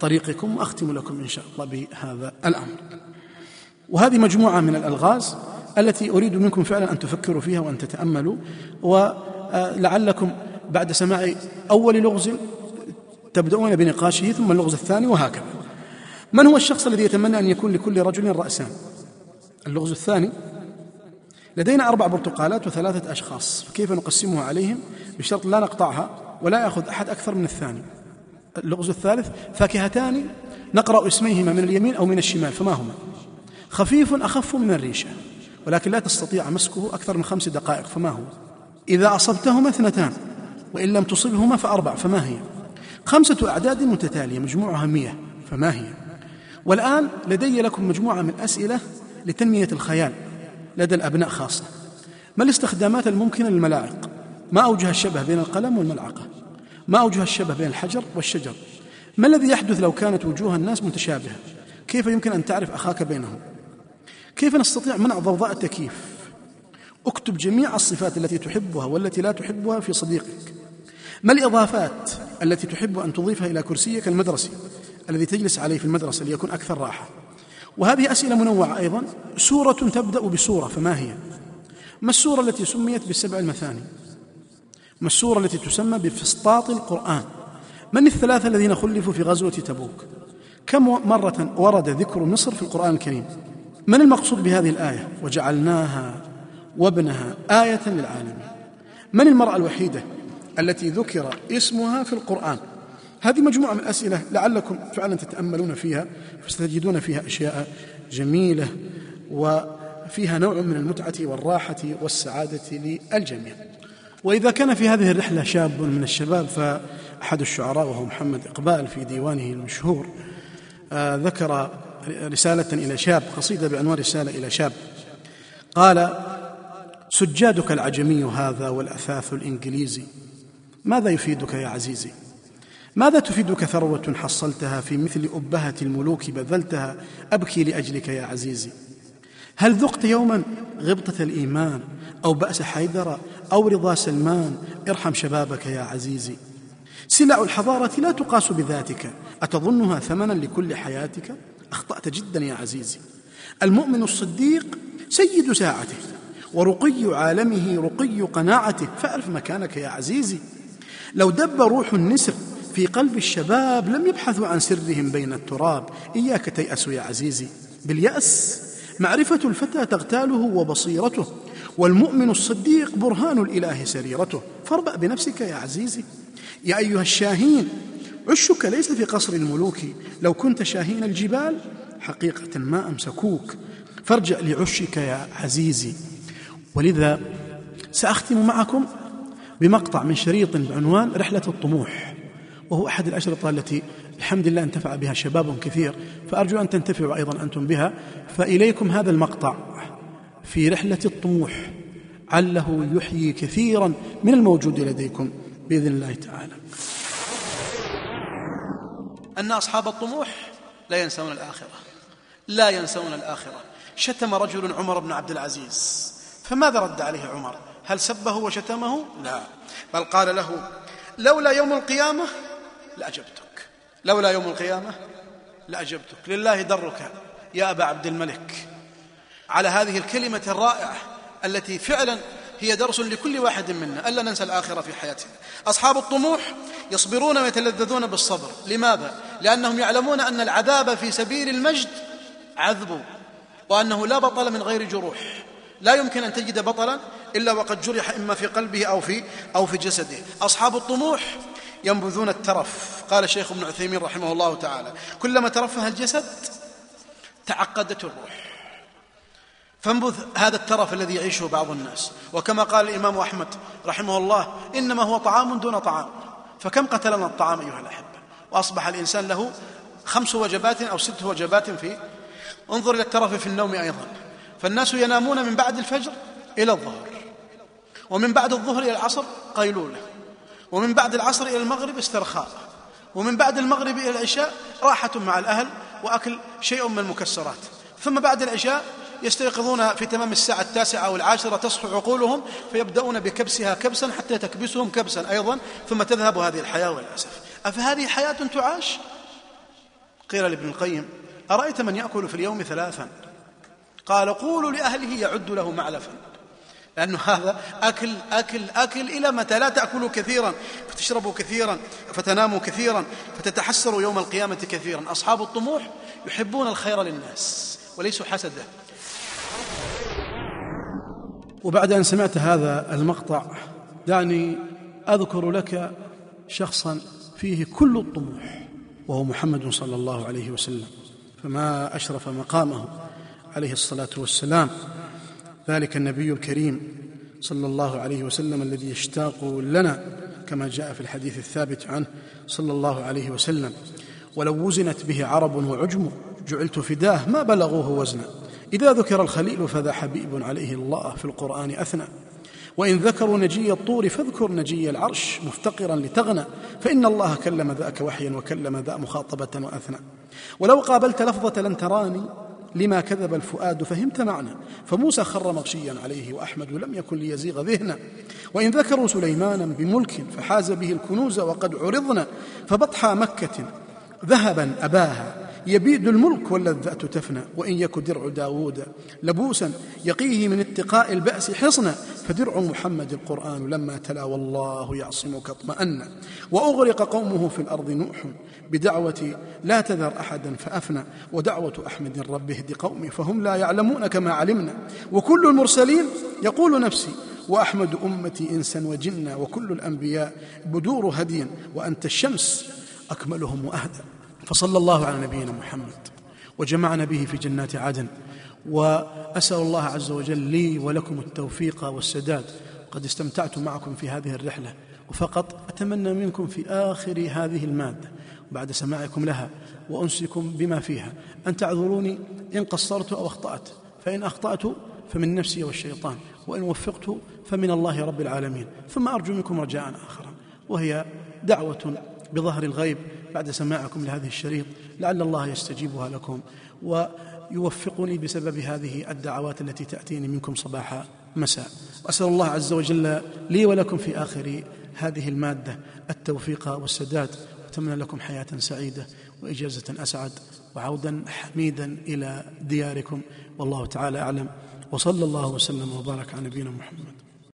طريقكم، وأختم لكم إن شاء الله بهذا الأمر. وهذه مجموعة من الألغاز التي أريد منكم فعلا أن تفكروا فيها وأن تتأملوا، ولعلكم بعد سماع أول لغز تبدأون بنقاشه ثم اللغز الثاني وهكذا. من هو الشخص الذي يتمنى أن يكون لكل رجل رأسان؟ اللغز الثاني. لدينا 4 برتقالات و3 أشخاص، فكيف نقسمها عليهم بشرط لا نقطعها ولا يأخذ أحد أكثر من الثاني؟ اللغز الثالث. فاكهتان نقرأ اسميهما من اليمين أو من الشمال، فما هما؟ خفيف أخف من الريشة ولكن لا تستطيع مسكه أكثر من 5 دقائق، فما هو؟ إذا أصبتهما 2، وإن لم تصبهما 4، فما هي؟ 5 أعداد متتالية مجموعها 100، فما هي؟ والآن لدي لكم مجموعة من أسئلة لتنمية الخيال لدى الأبناء خاصة. ما الاستخدامات الممكنة للملاعق؟ ما أوجه الشبه بين القلم والملعقة؟ ما أوجه الشبه بين الحجر والشجر؟ ما الذي يحدث لو كانت وجوه الناس متشابهة؟ كيف يمكن أن تعرف أخاك بينهم؟ كيف نستطيع منع ضوضاء التكييف؟ اكتب جميع الصفات التي تحبها والتي لا تحبها في صديقك. ما الإضافات التي تحب أن تضيفها إلى كرسيك المدرسي الذي تجلس عليه في المدرسة ليكون أكثر راحة؟ وهذه أسئلة منوعة أيضا. سورة تبدأ بسورة، فما هي؟ ما السورة التي سميت ب7 المثاني؟ ما السورة التي تسمى بفسطاط القرآن؟ من 3 الذين خلفوا في غزوة تبوك؟ كم مرة ورد ذكر مصر في القرآن الكريم؟ من المقصود بهذه الآية وجعلناها وابنها آية للعالمين؟ من المرأة الوحيدة التي ذكر اسمها في القرآن؟ هذه مجموعة من الأسئلة لعلكم فعلا تتأملون فيها فستجدون فيها أشياء جميلة وفيها نوع من المتعة والراحة والسعادة للجميع. وإذا كان في هذه الرحلة شاب من الشباب فأحد الشعراء وهو محمد إقبال في ديوانه المشهور ذكر رسالة إلى شاب، قصيدة بعنوان رسالة إلى شاب، قال: سجادك العجمي هذا والأثاث الإنجليزي، ماذا يفيدك يا عزيزي؟ ماذا تفيدك ثروة حصلتها في مثل أبهة الملوك بذلتها؟ أبكي لأجلك يا عزيزي. هل ذقت يوما غبطة الإيمان أو بأس حيدر أو رضا سلمان؟ ارحم شبابك يا عزيزي. سلع الحضارة لا تقاس بذاتك، أتظنها ثمنا لكل حياتك؟ أخطأت جدا يا عزيزي. المؤمن الصديق سيد ساعته ورقي عالمه رقي قناعته، فألف مكانك يا عزيزي. لو دب روح النسر في قلب الشباب لم يبحثوا عن سرهم بين التراب، إياك تيأس يا عزيزي. باليأس معرفة الفتى تغتاله وبصيرته، والمؤمن الصديق برهان الإله سريرته، فاربأ بنفسك يا عزيزي. يا أيها الشاهين عشك ليس في قصر الملوك، لو كنت شاهين الجبال حقيقة ما أمسكوك، فارجع لعشك يا عزيزي. ولذا سأختم معكم بمقطع من شريط بعنوان رحلة الطموح، وهو أحد الأشرطة التي الحمد لله انتفع بها شباب كثير، فأرجو أن تنتفعوا أيضا أنتم بها. فإليكم هذا المقطع في رحلة الطموح، عله يحيي كثيرا من الموجود لديكم بإذن الله تعالى. أن أصحاب الطموح لا ينسون الآخرة، لا ينسون الآخرة. شتم رجل عمر بن عبد العزيز، فماذا رد عليه عمر؟ هل سبه وشتمه؟ لا، بل قال له: لولا يوم القيامة لأجبتك، لولا يوم القيامة لأجبتك، لله درك يا أبا عبد الملك. على هذه الكلمة الرائعة التي فعلا هي درس لكل واحد منا، ألا ننسى الآخرة في حياتنا. أصحاب الطموح يصبرون ويتلذذون بالصبر، لماذا؟ لأنهم يعلمون أن العذاب في سبيل المجد عذب، وأنه لا بطل من غير جروح، لا يمكن أن تجد بطلا إلا وقد جرح إما في قلبه أو في جسده. أصحاب الطموح ينبذون الترف، قال الشيخ ابن عثيمين رحمه الله تعالى: كلما ترفه الجسد تعقدت الروح. فانبذ هذا الترف الذي يعيشه بعض الناس. وكما قال الإمام أحمد رحمه الله: إنما هو طعام دون طعام، فكم قتلنا الطعام أيها الأحبة، وأصبح الإنسان له 5 وجبات أو 6 وجبات فيه. انظر إلى الترف في النوم أيضا، فالناس ينامون من بعد الفجر إلى الظهر، ومن بعد الظهر إلى العصر قيلولة، ومن بعد العصر إلى المغرب استرخاء، ومن بعد المغرب إلى العشاء راحة مع الأهل وأكل شيء من المكسرات، ثم بعد العشاء يستيقظون في تمام الساعة 9 أو 10، تصح عقولهم فيبدأون بكبسها كبسا حتى تكبسهم كبسا أيضا، ثم تذهب هذه الحياة والأسف. أفهذه حياة تعاش؟ قيل لابن القيم: أرأيت من يأكل في اليوم 3؟ قال: قولوا لأهله يعد له معلفا. لأنه هذا أكل أكل أكل إلى متى؟ لا تأكلوا كثيرا فتشربوا كثيرا فتناموا كثيرا فتتحسروا يوم القيامة كثيرا. أصحاب الطموح يحبون الخير للناس وليسوا حسده. وبعد أن سمعت هذا المقطع دعني أذكر لك شخصا فيه كل الطموح، وهو محمد صلى الله عليه وسلم، فما أشرف مقامه عليه الصلاة والسلام، ذلك النبي الكريم صلى الله عليه وسلم الذي يشتاق لنا كما جاء في الحديث الثابت عنه صلى الله عليه وسلم: ولو وزنت به عرب وعجم جعلت فداه ما بلغوه وزنا، إذا ذكر الخليل فذا حبيب عليه الله في القرآن أثنى، وإن ذكروا نجي الطور فاذكر نجي العرش مفتقرا لتغنى، فإن الله كلم ذاك وحيا وكلم ذا مخاطبة وأثنى، ولو قابلت لفظة لن تراني لما كذب الفؤاد فهمت معنى، فموسى خر مغشيا عليه وأحمد لم يكن ليزيغ ذهنا، وإن ذكروا سليمانا بملك فحاز به الكنوز وقد عرضنا، فبطحى مكة ذهبا أباها يبيد الملك واللذات تفنى، وإن يك درع داود لبوسا يقيه من اتقاء البأس حصنا، فدرع محمد القرآن لما تلا والله يعصمك اطمأن، وأغرق قومه في الأرض نوح بدعوة لا تذر أحدا فأفنى، ودعوة أحمد رب اهد قومي فهم لا يعلمون كما علمنا، وكل المرسلين يقول نفسي وأحمد أمتي إنسا وجنا، وكل الأنبياء بدور هديا وأنت الشمس أكملهم وأهدى. فصلى الله على نبينا محمد وجمعنا به في جنات عدن، وأسأل الله عز وجل لي ولكم التوفيق والسداد. قد استمتعت معكم في هذه الرحلة، وفقط أتمنى منكم في آخر هذه المادة بعد سماعكم لها وأنسكم بما فيها أن تعذروني إن قصرت أو أخطأت، فإن أخطأت فمن نفسي والشيطان، وإن وفقت فمن الله رب العالمين. ثم أرجو منكم رجاء آخر، وهي دعوة بظهر الغيب بعد سماعكم لهذه الشريط، لعل الله يستجيبها لكم ويوفقني بسبب هذه الدعوات التي تأتيني منكم صباحا مساء. وأسأل الله عز وجل لي ولكم في آخر هذه المادة التوفيق والسداد، وأتمنى لكم حياة سعيدة وإجازة أسعد وعودا حميدا إلى دياركم، والله تعالى أعلم، وصلى الله وسلم وبارك على نبينا محمد.